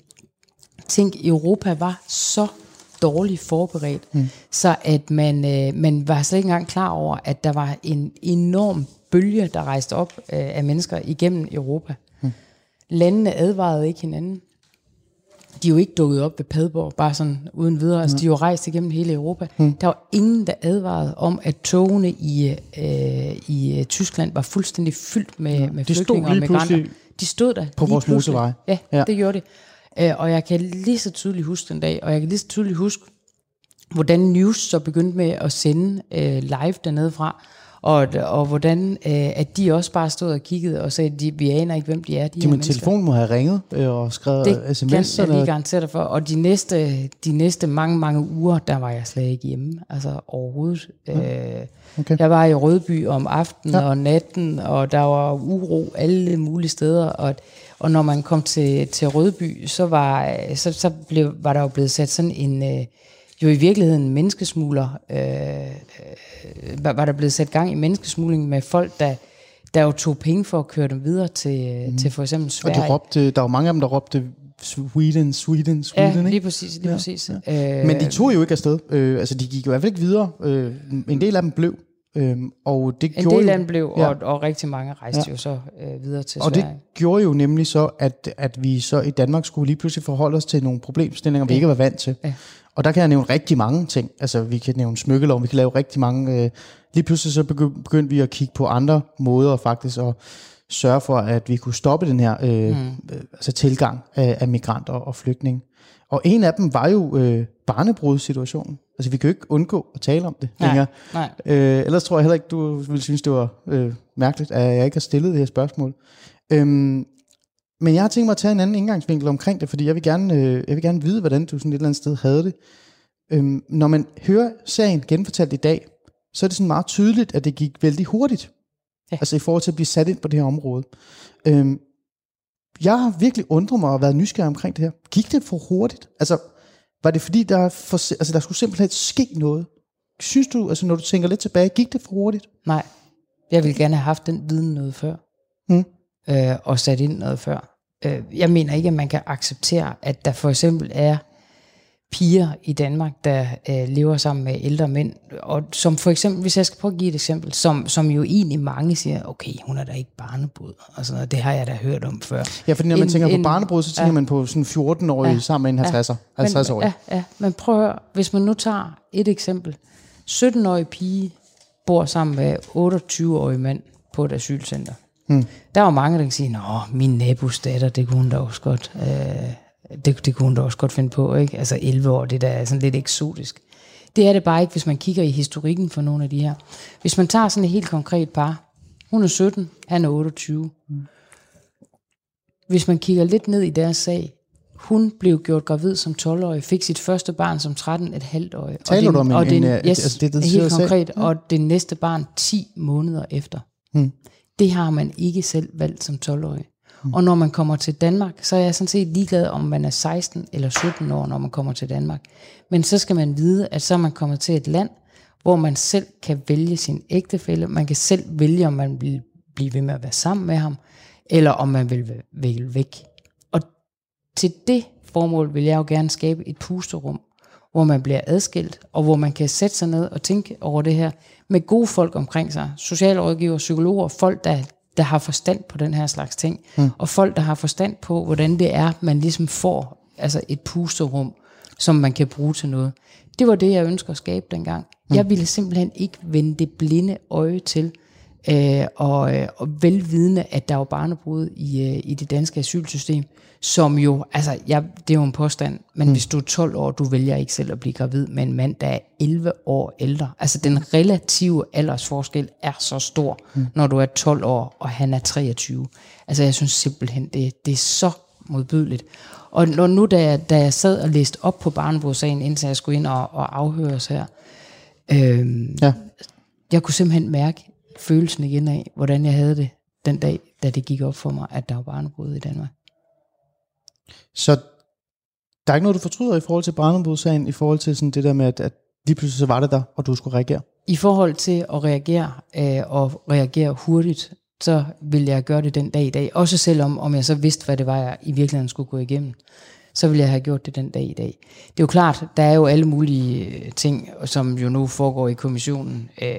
Tænk, Europa var så dårligt forberedt, mm. så at man, man var slet ikke engang klar over, at der var en enorm bølge, der rejste op af mennesker igennem Europa. Mm. Landene advarede ikke hinanden. De er jo ikke dukket op ved Padborg, bare sådan uden videre. Altså, ja. De er jo rejst igennem hele Europa. Hmm. Der var ingen, der advarede om, at togene i, øh, i Tyskland var fuldstændig fyldt med, ja. med flygtninge og migranter. De stod der på vores motorvej. Ja, ja, det gjorde det. Øh, og jeg kan lige så tydeligt huske den dag, og jeg kan lige så tydeligt huske, hvordan News så begyndte med at sende øh, live dernede fra. Og, og hvordan øh, at de også bare stod og kiggede og sagde, de, vi aner ikke, hvem de er. De Din telefon må have ringet øh, og skrevet det sms'er. Det kan jeg lige garantere dig for. Og de næste, de næste mange, mange uger, der var jeg slet ikke hjemme. Altså overhovedet. Ja. Øh, okay. Jeg var i Rødby om aftenen ja. og natten, og der var uro alle mulige steder. Og, og når man kom til, til Rødby, så, var, så, så blev, var der jo blevet sat sådan en... Øh, jo i virkeligheden menneskesmugler, øh, var der blevet sat gang i menneskesmugling med folk, der, der jo tog penge for at køre dem videre til, mm. til for eksempel Sverige. Og de råbte, der var mange af dem, der råbte Sweden, Sweden, Sweden, ja, ikke? lige præcis, lige ja, præcis. Ja. Øh, Men de tog jo ikke afsted, øh, altså de gik jo i hvert fald ikke videre, øh, en del af dem blev. Øhm, og det en del af dem blev, ja. og, og rigtig mange rejste ja. jo så øh, videre til Sverige. Og det gjorde jo nemlig så, at, at vi så i Danmark skulle lige pludselig forholde os til nogle problemstillinger, ja. vi ikke var vant til. Ja. Og der kan jeg nævne rigtig mange ting. Altså vi kan nævne smykkelov, vi kan lave rigtig mange... Øh, lige pludselig så begyndte vi at kigge på andre måder faktisk, og sørge for, at vi kunne stoppe den her øh, mm. øh, altså tilgang af, af migranter og flygtninge. Og en af dem var jo øh, barnebrudssituationen. Altså, vi kan jo ikke undgå at tale om det. Nej, nej. Øh, ellers tror jeg heller ikke, du ville synes, det var øh, mærkeligt, at jeg ikke har stillet det her spørgsmål. Øhm, men jeg har tænkt mig at tage en anden indgangsvinkel omkring det, fordi jeg vil gerne, øh, jeg vil gerne vide, hvordan du sådan et eller andet sted havde det. Øhm, når man hører serien genfortalt i dag, så er det sådan meget tydeligt, at det gik vældig hurtigt. Ja. Altså i forhold til at blive sat ind på det her område. Øhm, jeg har virkelig undret mig og været nysgerrig omkring det her. Gik det for hurtigt? Altså... Var det fordi, der, for, altså, der skulle simpelthen ske noget? Synes du, altså, når du tænker lidt tilbage, gik det for hurtigt? Nej, jeg ville gerne have haft den viden noget før, mm. øh, og sat ind noget før. Øh, jeg mener ikke, at man kan acceptere, at der for eksempel er piger i Danmark, der øh, lever sammen med ældre mænd, og som for eksempel, hvis jeg skal prøve at give et eksempel, som, som jo egentlig mange siger, okay, hun er da ikke barnebrud, og sådan noget, det har jeg da hørt om før. Ja, fordi når man en, tænker en, på barnebrud, så tænker ja, man på sådan fjorten-årige ja, sammen med en halvtreds-årige. Ja, ja, men prøv at høre, hvis man nu tager et eksempel, sytten-årig pige bor sammen med otteogtyve-årig mand på et asylcenter. Hmm. Der er jo mange, der kan sige, nå, min nabos datter, det kunne hun da også godt... Øh, Det, det kunne hun da også godt finde på, ikke? Altså elleve år, det der er sådan lidt eksotisk. Det er det bare ikke, hvis man kigger i historikken for nogle af de her. Hvis man tager sådan et helt konkret par, hun er sytten, han er otteogtyve. Hvis man kigger lidt ned i deres sag, hun blev gjort gravid som tolv-årig, fik sit første barn som tretten et halvt-årig. Taler du om en, en, en yes, altså det, det helt konkret, selv. Og det næste barn ti måneder efter. Hmm. Det har man ikke selv valgt som tolv-årig. Og når man kommer til Danmark, så er jeg sådan set ligeglad, om man er seksten eller sytten år, når man kommer til Danmark. Men så skal man vide, at så er man kommet til et land, hvor man selv kan vælge sin ægtefælle. Man kan selv vælge, om man vil blive ved med at være sammen med ham, eller om man vil vælge væk. Og til det formål vil jeg jo gerne skabe et pusterum, hvor man bliver adskilt, og hvor man kan sætte sig ned og tænke over det her med gode folk omkring sig. Socialrådgiver, psykologer, folk, der, der har forstand på den her slags ting, mm. og folk, der har forstand på, hvordan det er, man ligesom får altså et pusterum, som man kan bruge til noget. Det var det, jeg ønsker at skabe dengang. Mm. Jeg ville simpelthen ikke vende det blinde øje til, øh, og, øh, og velvidende, at der var barnebrud i, øh, i det danske asylsystem, som jo, altså, jeg, det er jo en påstand, men mm. hvis du er tolv år, du vælger ikke selv at blive gravid med en mand, der er elleve år ældre. Altså, den relative aldersforskel er så stor, mm. når du er tolv år, og han er treogtyve. Altså, jeg synes simpelthen, det, det er så modbydeligt. Og når nu, da jeg, da jeg sad og læste op på barnebrudssagen, indtil jeg skulle ind og, og afhøres her, øhm, ja. jeg kunne simpelthen mærke følelsen igen af, hvordan jeg havde det den dag, da det gik op for mig, at der var barnebrud i Danmark. Så der er ikke noget, du fortryder i forhold til barnebrudssagen, i forhold til sådan det der med, at, at lige pludselig så var det der, og du skulle reagere? I forhold til at reagere, øh, og reagere hurtigt, så ville jeg gøre det den dag i dag. Også selvom om jeg så vidste, hvad det var, jeg i virkeligheden skulle gå igennem, så ville jeg have gjort det den dag i dag. Det er jo klart, der er jo alle mulige ting, som jo nu foregår i kommissionen, øh,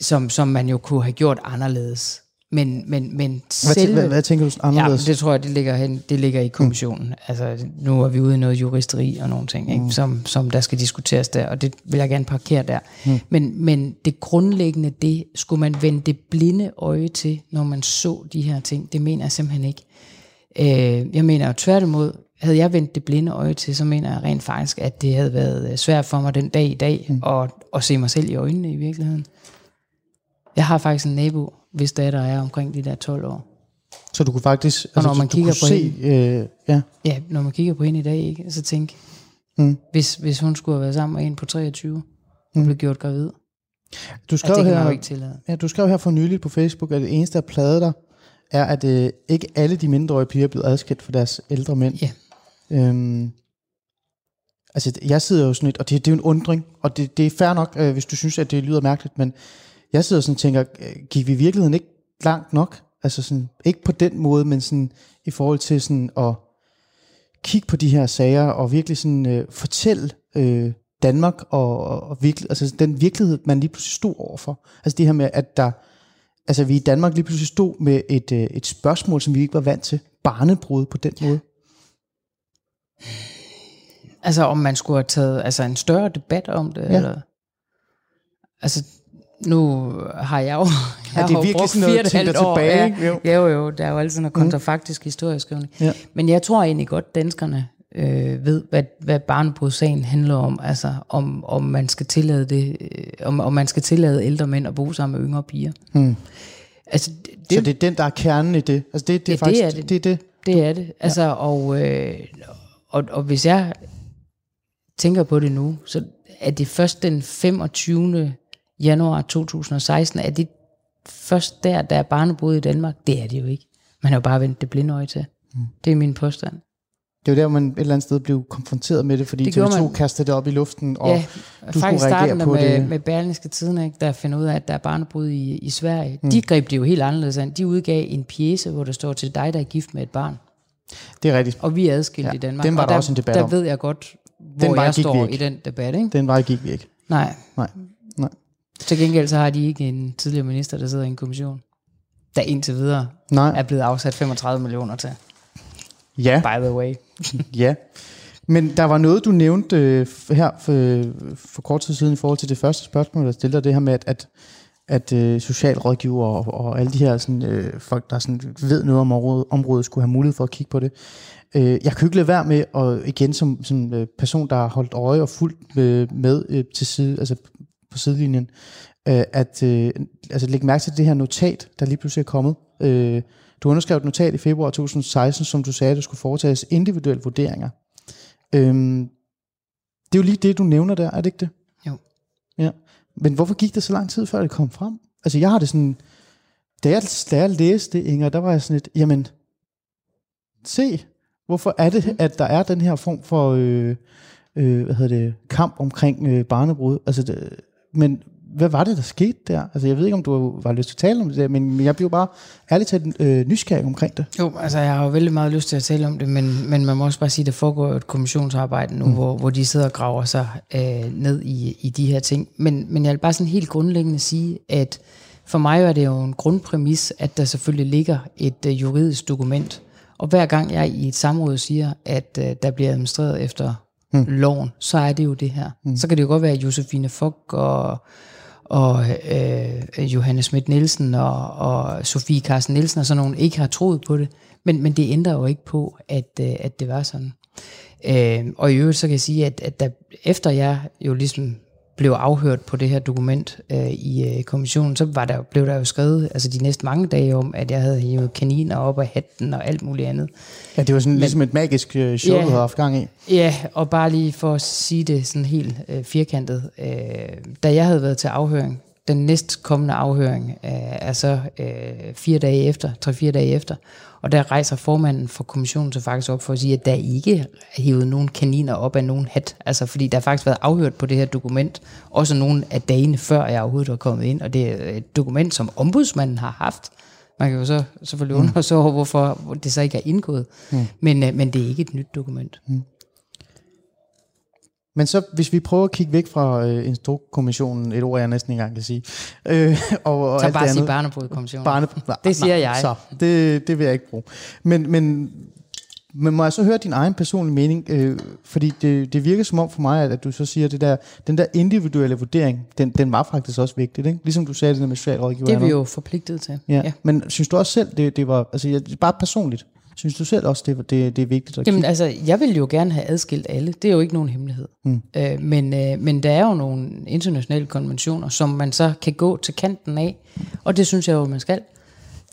som, som man jo kunne have gjort anderledes. Men, men, men selv... Hvad, hvad tænker du anderledes? Ja, det tror jeg, det ligger, hen, det ligger i kommissionen. Mm. Altså, nu er vi ude i noget juristeri og nogle ting, ikke? Mm. Som, som der skal diskuteres der, og det vil jeg gerne parkere der. Mm. Men, men det grundlæggende, det skulle man vende det blinde øje til, når man så de her ting. Det mener jeg simpelthen ikke. Øh, jeg mener jo tværtimod, havde jeg vendt det blinde øje til, så mener jeg rent faktisk, at det havde været svært for mig den dag i dag, mm. at, at se mig selv i øjnene i virkeligheden. Jeg har faktisk en nabo, hvis der er omkring de der tolv år. Så du kunne faktisk... Og når altså, man kigger på se, hende... Øh, ja. ja, når man kigger på hende i dag, ikke, så tænk, mm. hvis, hvis hun skulle have været sammen med en på treogtyve, hun mm. blev gjort gravid. Du skrev, altså, det her, ikke tillade. Ja, du skrev her for nyligt på Facebook, at det eneste, der plagede dig, er, at øh, ikke alle de mindreårige piger er blevet adskilt fra deres ældre mænd. Ja. Øhm, altså, jeg sidder jo sådan lidt, og det, det er jo en undring, og det, det er fair nok, øh, hvis du synes, at det lyder mærkeligt, men... Jeg sidder sådan og tænker, gik vi i virkeligheden ikke langt nok? Altså sådan, ikke på den måde, men sådan i forhold til sådan at kigge på de her sager, og virkelig sådan øh, fortælle øh, Danmark, og, og, og virkelig, altså den virkelighed, man lige pludselig stod overfor. Altså det her med, at der, altså vi i Danmark lige pludselig stod med et, øh, et spørgsmål, som vi ikke var vant til. Barnebrud på den måde. Altså om man skulle have taget altså en større debat om det? Ja. Eller? Altså... Nu har jeg jo, jeg ja, har jo brugt fire og et halvt år. Ja, jo. Ja, jo, jo, der er jo altid noget kontrafaktisk mm. historieskrivning. Ja. Men jeg tror egentlig godt, danskerne øh, ved, hvad, hvad barnebrudssagen handler om. Altså om, om man skal tillade det, øh, om, om man skal tillade ældre mænd at bo sammen med yngre piger. Mm. Altså, det, så det er den, der er kernen i det? Altså det, det er ja, faktisk det. Er det. Det, det. det er det. Altså, ja. og, øh, og, og hvis jeg tænker på det nu, så er det først den femogtyvende januar to tusind og seksten, er det først der, der er barnebrud i Danmark? Det er det jo ikke. Man har jo bare vendt det blinde øje til. Mm. Det er min påstand. Det er jo der, man et eller andet sted blev konfronteret med det, fordi det T V to man... kastede det op i luften, og ja, du skulle reagere på med, det. Med Berlingske Tiden, ikke, der finder ud af, at der er barnebrud i, i Sverige. Mm. De greb det jo helt anderledes an. De udgav en pjece, hvor der står til dig, der er gift med et barn. Det er rigtigt. Og vi er adskilt ja, i Danmark. Den var og der, der også en debat om. Der ved jeg godt, hvor jeg står i den debat. Ikke? Den vej gik vi ikke. Nej. Nej. Nej. Til gengæld så har de ikke en tidligere minister, der sidder i en kommission, der indtil videre Nej. er blevet afsat femogtredive millioner til. Ja. By the way. Ja. Men der var noget, du nævnte øh, her for, for kort tid siden i forhold til det første spørgsmål, der stillede dig, det her med, at, at, at øh, socialrådgiver og, og alle de her sådan, øh, folk, der sådan ved noget om området, området, skulle have mulighed for at kigge på det. Øh, jeg kan ikke lade være med, og igen som, som øh, person, der har holdt øje og fulgt med, med øh, til side, altså på sidelinjen, øh, at øh, altså, lægge mærke til det her notat, der lige pludselig er kommet. Øh, du underskrev et notat i februar to tusind og seksten, som du sagde, at der skulle foretages individuelle vurderinger. Øh, det er jo lige det, du nævner der, er det ikke det? Jo. Ja. Men hvorfor gik det så lang tid, før det kom frem? Altså jeg har det sådan, da jeg, da jeg læste det, Inger, der var jeg sådan lidt, jamen, se, hvorfor er det, at der er den her form for, øh, øh, hvad hedder det, kamp omkring øh, barnebrud? Altså det, men hvad var det, der skete der? Altså, jeg ved ikke, om du var lyst til at tale om det der, men jeg blev bare ærligt talt øh, nysgerrig omkring det. Jo, altså, jeg har jo vældig meget lyst til at tale om det, men, men man må også bare sige, at der foregår et kommissionsarbejde nu, mm. hvor, hvor de sidder og graver sig øh, ned i, i de her ting. Men, men jeg vil bare sådan helt grundlæggende sige, at for mig er det jo en grundpræmis, at der selvfølgelig ligger et øh, juridisk dokument. Og hver gang jeg i et samråd siger, at øh, der bliver administreret efter mm. loven, så er det jo det her. Mm. Så kan det jo godt være Josefine Fock og... og øh, Johanne Schmidt-Nielsen og, og Sofie Carsten Nielsen og sådan nogen ikke har troet på det, men, men det ændrer jo ikke på, at, at det var sådan. Øh, og i øvrigt så kan jeg sige, at, at der, efter jeg jo ligesom blev afhørt på det her dokument øh, i øh, kommissionen, så var der, blev der jo skrevet altså de næste mange dage om, at jeg havde hævet kaniner op af hatten og alt muligt andet. Ja, det var sådan men, ligesom et magisk øh, show, ja, du havde haft gang i. Ja, og bare lige for at sige det sådan helt øh, firkantet. Øh, da jeg havde været til afhøring, den næstkommende afhøring øh, er så øh, fire dage efter, tre-fire dage efter, og der rejser formanden for kommissionen så faktisk op for at sige, at der ikke er hævet nogen kaniner op af nogen hat, altså fordi der har faktisk været afhørt på det her dokument, også nogle af dagene før jeg overhovedet var kommet ind, og det er et dokument, som ombudsmanden har haft. Man kan jo så selvfølgelig mm. undre sig over, hvorfor det så ikke er indgået, mm. men, øh, men det er ikke et nyt dokument. Mm. Men så, hvis vi prøver at kigge væk fra øh, Instrukkommissionen, et ord, jeg næsten ikke engang kan sige. Øh, og, og så alt bare det sige Barnebrudkommissionen. Barne, det siger nej, jeg. Så, det, det vil jeg ikke bruge. Men, men, men må jeg så høre din egen personlige mening? Øh, fordi det, det virker som om for mig, at du så siger, at det der, den der individuelle vurdering, den, den var faktisk også vigtig. Ikke? Ligesom du sagde det der med socialrådgiver. Det er vi jo forpligtet til. Ja. Ja. Men synes du også selv, det, det var altså, bare personligt? Synes du selv også, det, det, det er vigtigt at kigge? Jamen altså, jeg ville jo gerne have adskilt alle. Det er jo ikke nogen hemmelighed. Mm. Øh, men, øh, men der er jo nogle internationale konventioner, som man så kan gå til kanten af. Og det synes jeg jo, man skal.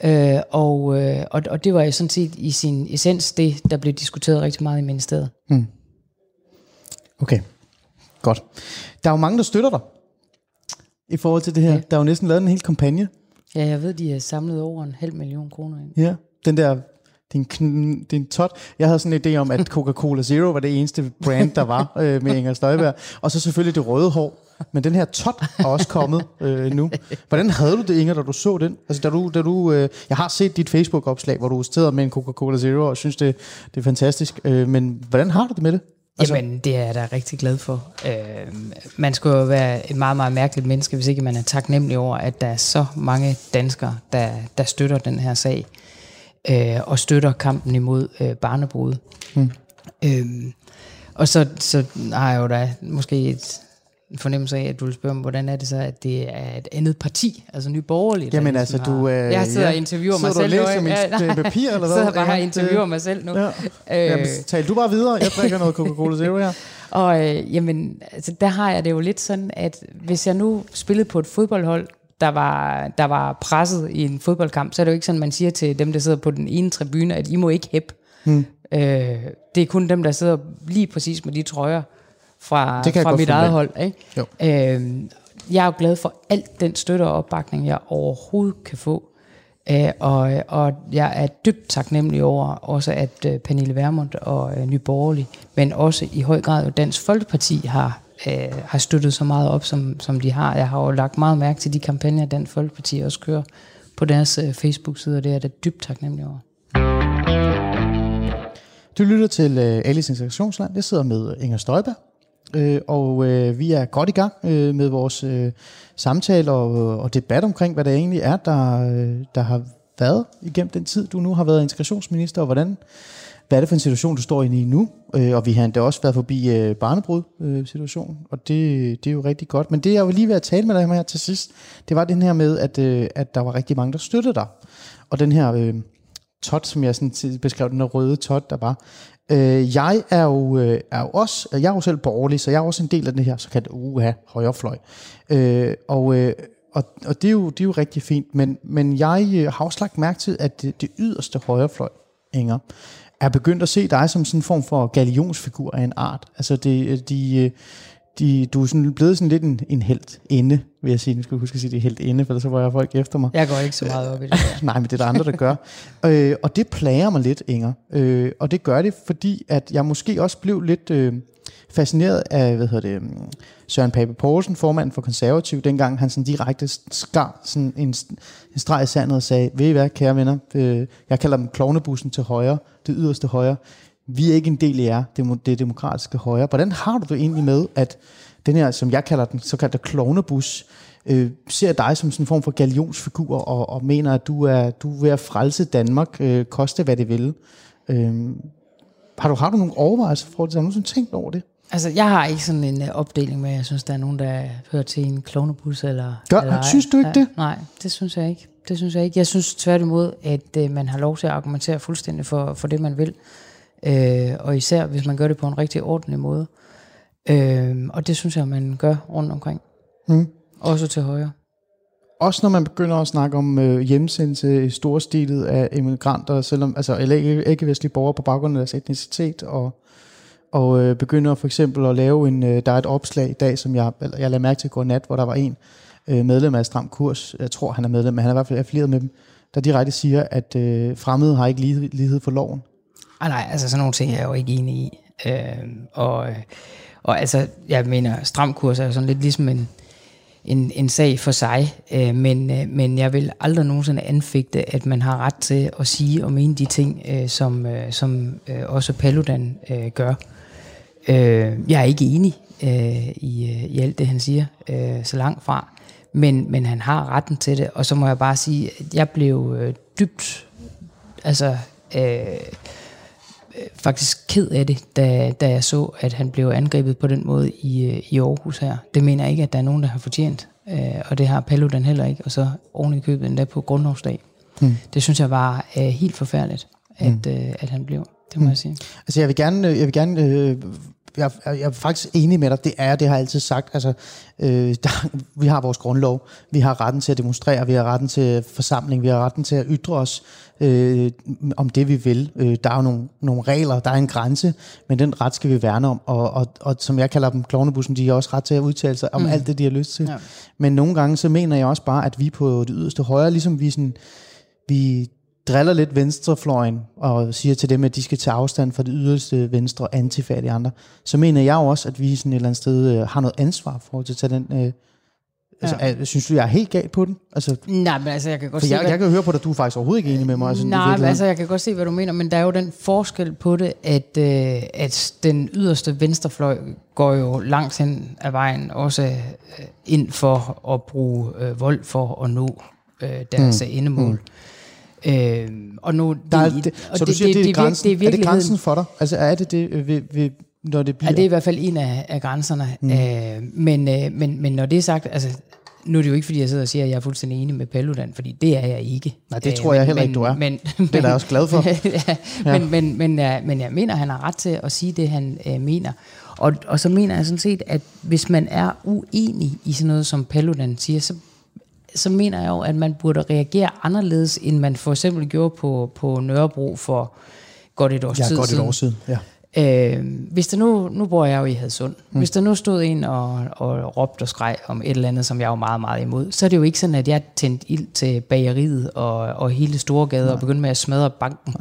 Øh, og, øh, og, og det var jo sådan set i sin essens det, der blev diskuteret rigtig meget i ministeriet. Mm. Okay, godt. Der er jo mange, der støtter dig i forhold til det her. Ja. Der er jo næsten lavet en hel kampagne. Ja, jeg ved, de har samlet over en halv million kroner ind. Ja, den der... Det er, kn- det er en tot. Jeg havde sådan en idé om, at Coca-Cola Zero var det eneste brand, der var øh, med Inger Støjberg. Og så selvfølgelig det røde hår. Men den her tot er også kommet øh, nu. Hvordan havde du det, Inger, da du så den? Altså, da du, da du, øh, jeg har set dit Facebook-opslag, hvor du sidder med en Coca-Cola Zero og synes, det, det er fantastisk. Øh, men hvordan har du det med det? Altså... Jamen, det er jeg da rigtig glad for. Øh, man skulle jo være et meget, meget mærkeligt menneske, hvis ikke man er taknemmelig over, at der er så mange danskere, der, der støtter den her sag. Øh, og støtter kampen imod øh, barnebrud. Mm. Øhm, og så, så har jeg jo da måske et fornemmelse af, at du vil spørge mig, hvordan er det så, at det er et andet parti, altså Nye Borgerlige. Jamen altså, har... du... Øh, jeg sidder ja. og interviewer mig selv nu. Sidder du og læser nu, ja, mit papir, eller hvad? Sidder bare og interviewer mig selv nu. Ja. Øh, tal du bare videre, jeg drikker noget Coca-Cola Zero her. Og øh, jamen, altså, der har jeg det jo lidt sådan, at hvis jeg nu spillede på et fodboldhold, Der var, der var presset i en fodboldkamp, så er det jo ikke sådan, man siger til dem, der sidder på den ene tribune, at I må ikke hæppe. Hmm. Øh, det er kun dem, der sidder lige præcis med de trøjer fra, fra mit eget hold. Ikke? Øh, jeg er jo glad for alt den støtte og opbakning, jeg overhovedet kan få. Øh, og, og jeg er dybt taknemmelig over også, at øh, Pernille Vermund og øh, Nye Borgerlige, men også i høj grad Dansk Folkeparti har Øh, har støttet så meget op, som, som de har. Jeg har jo lagt meget mærke til de kampagner, Dansk Folkeparti også kører på deres øh, Facebook-side, og det er da dybt taknemmelig over. Du lytter til øh, Alice Integrationsland. Jeg sidder med Inger Støjberg, øh, og øh, vi er godt i gang øh, med vores øh, samtale og, og debat omkring, hvad det egentlig er, der, øh, der har været igennem den tid, du nu har været integrationsminister, og hvordan... Hvad er det for en situation, du står inde i nu? Øh, og vi har endda også været forbi øh, barnebrud-situationen, øh, og det, det er jo rigtig godt. Men det, jeg var lige ved at tale med dig her til sidst, det var den her med, at, øh, at der var rigtig mange, der støttede dig. Og den her øh, tot, som jeg sådan beskrev, den her røde tot, der var. Øh, jeg er jo, øh, er jo også, jeg er jo selv borgerlig, så jeg er også en del af den her såkaldte uha, højrefløj. Øh, og... Øh, Og, og det, er jo, det er jo rigtig fint, men, men jeg har også lagt mærke til, at det, det yderste højrefløj, Inger, er begyndt at se dig som sådan en form for galionsfigur af en art. Altså, det, de, de, du er sådan blevet sådan lidt en, en heltinde, vil jeg sige. Nu skal jeg huske at sige, det er heltinde, for så var jeg folk efter mig. Jeg går ikke så meget op i det. Nej, men det er der andre, der gør. øh, og det plager mig lidt, Inger. Øh, og det gør det, fordi at jeg måske også blev lidt... Øh, fascineret af, hvad hedder det, Søren Pape Poulsen, formanden for Konservative, dengang han sådan direkte skar sådan en, en streg i sandet og sagde, ved I hvad, kære venner, øh, jeg kalder dem klovnebussen til højre, det yderste højre, vi er ikke en del af jer, det, det demokratiske højre. Hvordan har du det egentlig med, at den her, som jeg kalder den såkaldte klovnebus, øh, ser dig som sådan en form for galionsfigur, og, og mener, at du er, du er ved at frelse Danmark, øh, koste hvad det vil. Øh, har, du, har du nogle overvejelser for det? Har du nogensinde tænkt over det? Altså, jeg har ikke sådan en uh, opdeling med, jeg synes, der er nogen, der hører til en klovnebus eller... Gør, eller synes du ikke det? Nej, det synes jeg ikke. Det synes jeg ikke. Jeg synes tværtimod, at uh, man har lov til at argumentere fuldstændig for, for det, man vil. Øh, og især hvis man gør det på en rigtig ordentlig måde, øh, og det synes jeg man gør rundt omkring, mm. også til højre, også når man begynder at snakke om øh, hjemsendelse i storstilet af immigranter, selvom altså eller ikke, ikke vestlige borgere på baggrund af deres etnicitet, og og øh, begynder for eksempel at lave en øh, der er et opslag i dag, som jeg eller jeg lagde mærke til i går nat, hvor der var en øh, medlem af Stram Kurs, jeg tror han er medlem, men han er i hvert fald affilieret med dem, der direkte siger at øh, fremmede har ikke lighed, lighed for loven. Ah, nej, altså sådan nogle ting jeg er jo ikke enig i, øh, og, og altså, jeg mener, Stram Kurs er jo sådan lidt ligesom en, en, en sag for sig, øh, men, øh, men jeg vil aldrig nogensinde anfægte, at man har ret til at sige og mene de ting, øh, som, øh, som øh, også Paludan øh, gør. Øh, jeg er ikke enig øh, i, i alt det, han siger, øh, så langt fra, men, men han har retten til det, og så må jeg bare sige, at jeg blev øh, dybt, altså... Øh, faktisk ked af det, da, da jeg så, at han blev angrebet på den måde i, i Aarhus her. Det mener jeg ikke, at der er nogen, der har fortjent, øh, og det har Paludan heller ikke, og så oven i købet endda på grundlovsdag. Mm. Det synes jeg var øh, helt forfærdeligt, at, mm. øh, at han blev. Det må mm. jeg sige. Altså jeg vil gerne, jeg vil gerne øh, jeg, jeg er faktisk enig med dig, det er det har jeg altid sagt, altså øh, der, vi har vores grundlov, vi har retten til at demonstrere, vi har retten til forsamling, vi har retten til at ytre os, Øh, om det vi vil. Øh, der er jo nogle, nogle regler, der er en grænse, men den ret skal vi værne om, og, og, og som jeg kalder dem klovnebussen, de har også ret til at udtale sig om mm. alt det, de har lyst til. Ja. Men nogle gange, så mener jeg også bare, at vi på det yderste højre, ligesom vi sådan, vi driller lidt venstrefløjen, og siger til dem, at de skal tage afstand fra det yderste venstre, antifag de andre, så mener jeg også, at vi sådan et eller andet sted øh, har noget ansvar for at tage den... Øh, Ja. Altså, synes du, jeg er helt galt på den? Altså, nej, men altså, jeg kan godt se... Jeg, hvad... jeg kan høre på dig, at du er faktisk overhovedet ikke enig med mig. Altså, nej, men altså, jeg kan godt se, hvad du mener, men der er jo den forskel på det, at, øh, at den yderste venstrefløj går jo langt hen ad vejen, også øh, ind for at bruge øh, vold for at nå øh, deres mm. endemål. Mm. Øh, og nu... Det, der er, det, så det, du siger, det, det, det, er grænsen, det er, er det grænsen for dig? Altså, er det det... Øh, ved, ved, når det bliver... Er det i hvert fald en af, af grænserne. Mm. Øh, men, øh, men, men når det er sagt... altså nu er det jo ikke, fordi jeg sidder og siger, at jeg er fuldstændig enig med Paludan, fordi det er jeg ikke. Nej, det tror jeg heller ikke, du er. Men, men, det er jeg også glad for. ja, ja. Men, men, men, ja, men jeg mener, han har ret til at sige det, han øh, mener. Og, og så mener jeg sådan set, at hvis man er uenig i sådan noget, som Paludan siger, så, så mener jeg jo, at man burde reagere anderledes, end man for eksempel gjorde på, på Nørrebro for godt et års ja, tid godt siden. Et år siden, ja. Øh, hvis der nu, nu bor jeg jo i Hadsund, mm. hvis der nu stod en og, og råbte og skreg om et eller andet, som jeg er jo meget, meget imod, så er det jo ikke sådan, at jeg tændte ild til bageriet og, og hele Storegade. Nej. Og begyndte med at smadre banken.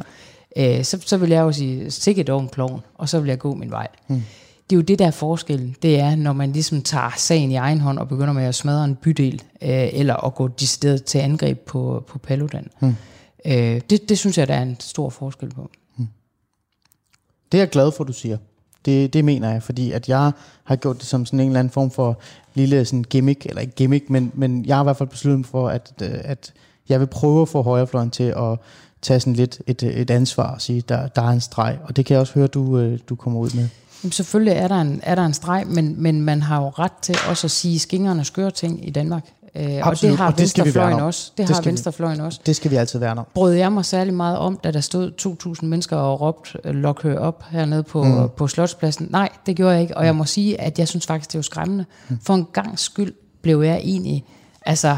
øh, så, så vil jeg jo sige, sikke dog en klovn, og så vil jeg gå min vej. Mm. Det er jo det der forskellen, det er, når man ligesom tager sagen i egen hånd og begynder med at smadre en bydel, øh, eller at gå decideret til angreb på, på Paludan. Mm. øh, det, det synes jeg, der er en stor forskel på. Det er jeg glad for, du siger. Det, det mener jeg, fordi at jeg har gjort det som sådan en eller anden form for lille sådan gimmick, eller ikke gimmick, men, men jeg har i hvert fald besluttet mig for, at, at jeg vil prøve at få højrefløjen til at tage sådan lidt et, et ansvar og sige, der, der er en streg, og det kan jeg også høre, du, du kommer ud med. Jamen selvfølgelig er der en, er der en streg, men, men man har jo ret til også at sige skingerne og skøre ting i Danmark. Øh, og det har og det venstrefløjen også. Det, det har venstrefløjen vi. også. Det skal vi altid værne om. Brød jeg mig særlig meget om, da der stod to tusind mennesker og råbte "Lok her op" hernede på, mm. på Slotspladsen. Nej, det gjorde jeg ikke. Og jeg må sige, at jeg synes faktisk, det var skræmmende. Mm. For en gangs skyld blev jeg egentlig altså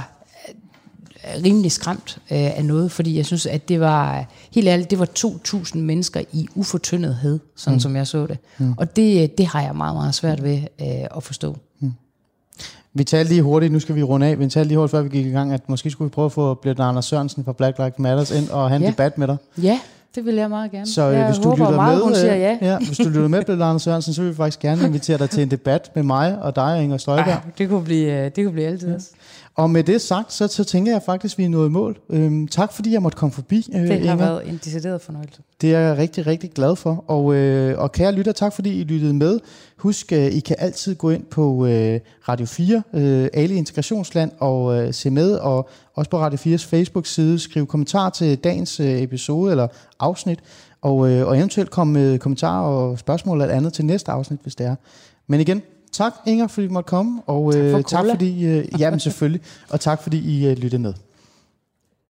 rimelig skræmt øh, af noget, fordi jeg synes, at det var helt ærligt, det var to tusind mennesker i ufortyndet hed, sådan mm. som jeg så det. Mm. Og det, det har jeg meget, meget svært ved øh, at forstå. Mm. Vi talte lige hurtigt, nu skal vi runde af, vi talte lige hurtigt, før vi gik i gang, at måske skulle vi prøve at få Anders Sørensen fra Black Lives Matters ind og have en ja. debat med dig. Ja, det vil jeg meget gerne. Så jeg hvis, du håber, meget, med, siger ja. Ja, hvis du lytter med, Blæt Anders Sørensen, så vil vi faktisk gerne invitere dig til en debat med mig og dig og Inger Støjberg. Ej, det kunne blive, det kunne blive altid ja. Også. Og med det sagt, så, så tænker jeg faktisk, at vi er nået i mål. Øhm, tak fordi jeg måtte komme forbi, øh, Det har Inger. været en decideret fornøjelse. Det er jeg rigtig, rigtig glad for. Og, øh, og kære lytter, tak fordi I lyttede med. Husk, øh, I kan altid gå ind på øh, Radio fire, øh, Ali Integrationsland, og øh, se med. Og også på Radio fires Facebook-side, skriv kommentar til dagens øh, episode eller afsnit. Og, øh, og eventuelt kom med kommentarer og spørgsmål eller andet til næste afsnit, hvis det er. Men igen... Tak, Inger, fordi du måtte komme, og tak, for øh, tak fordi, øh, jamen selvfølgelig, og tak fordi I øh, lyttede med.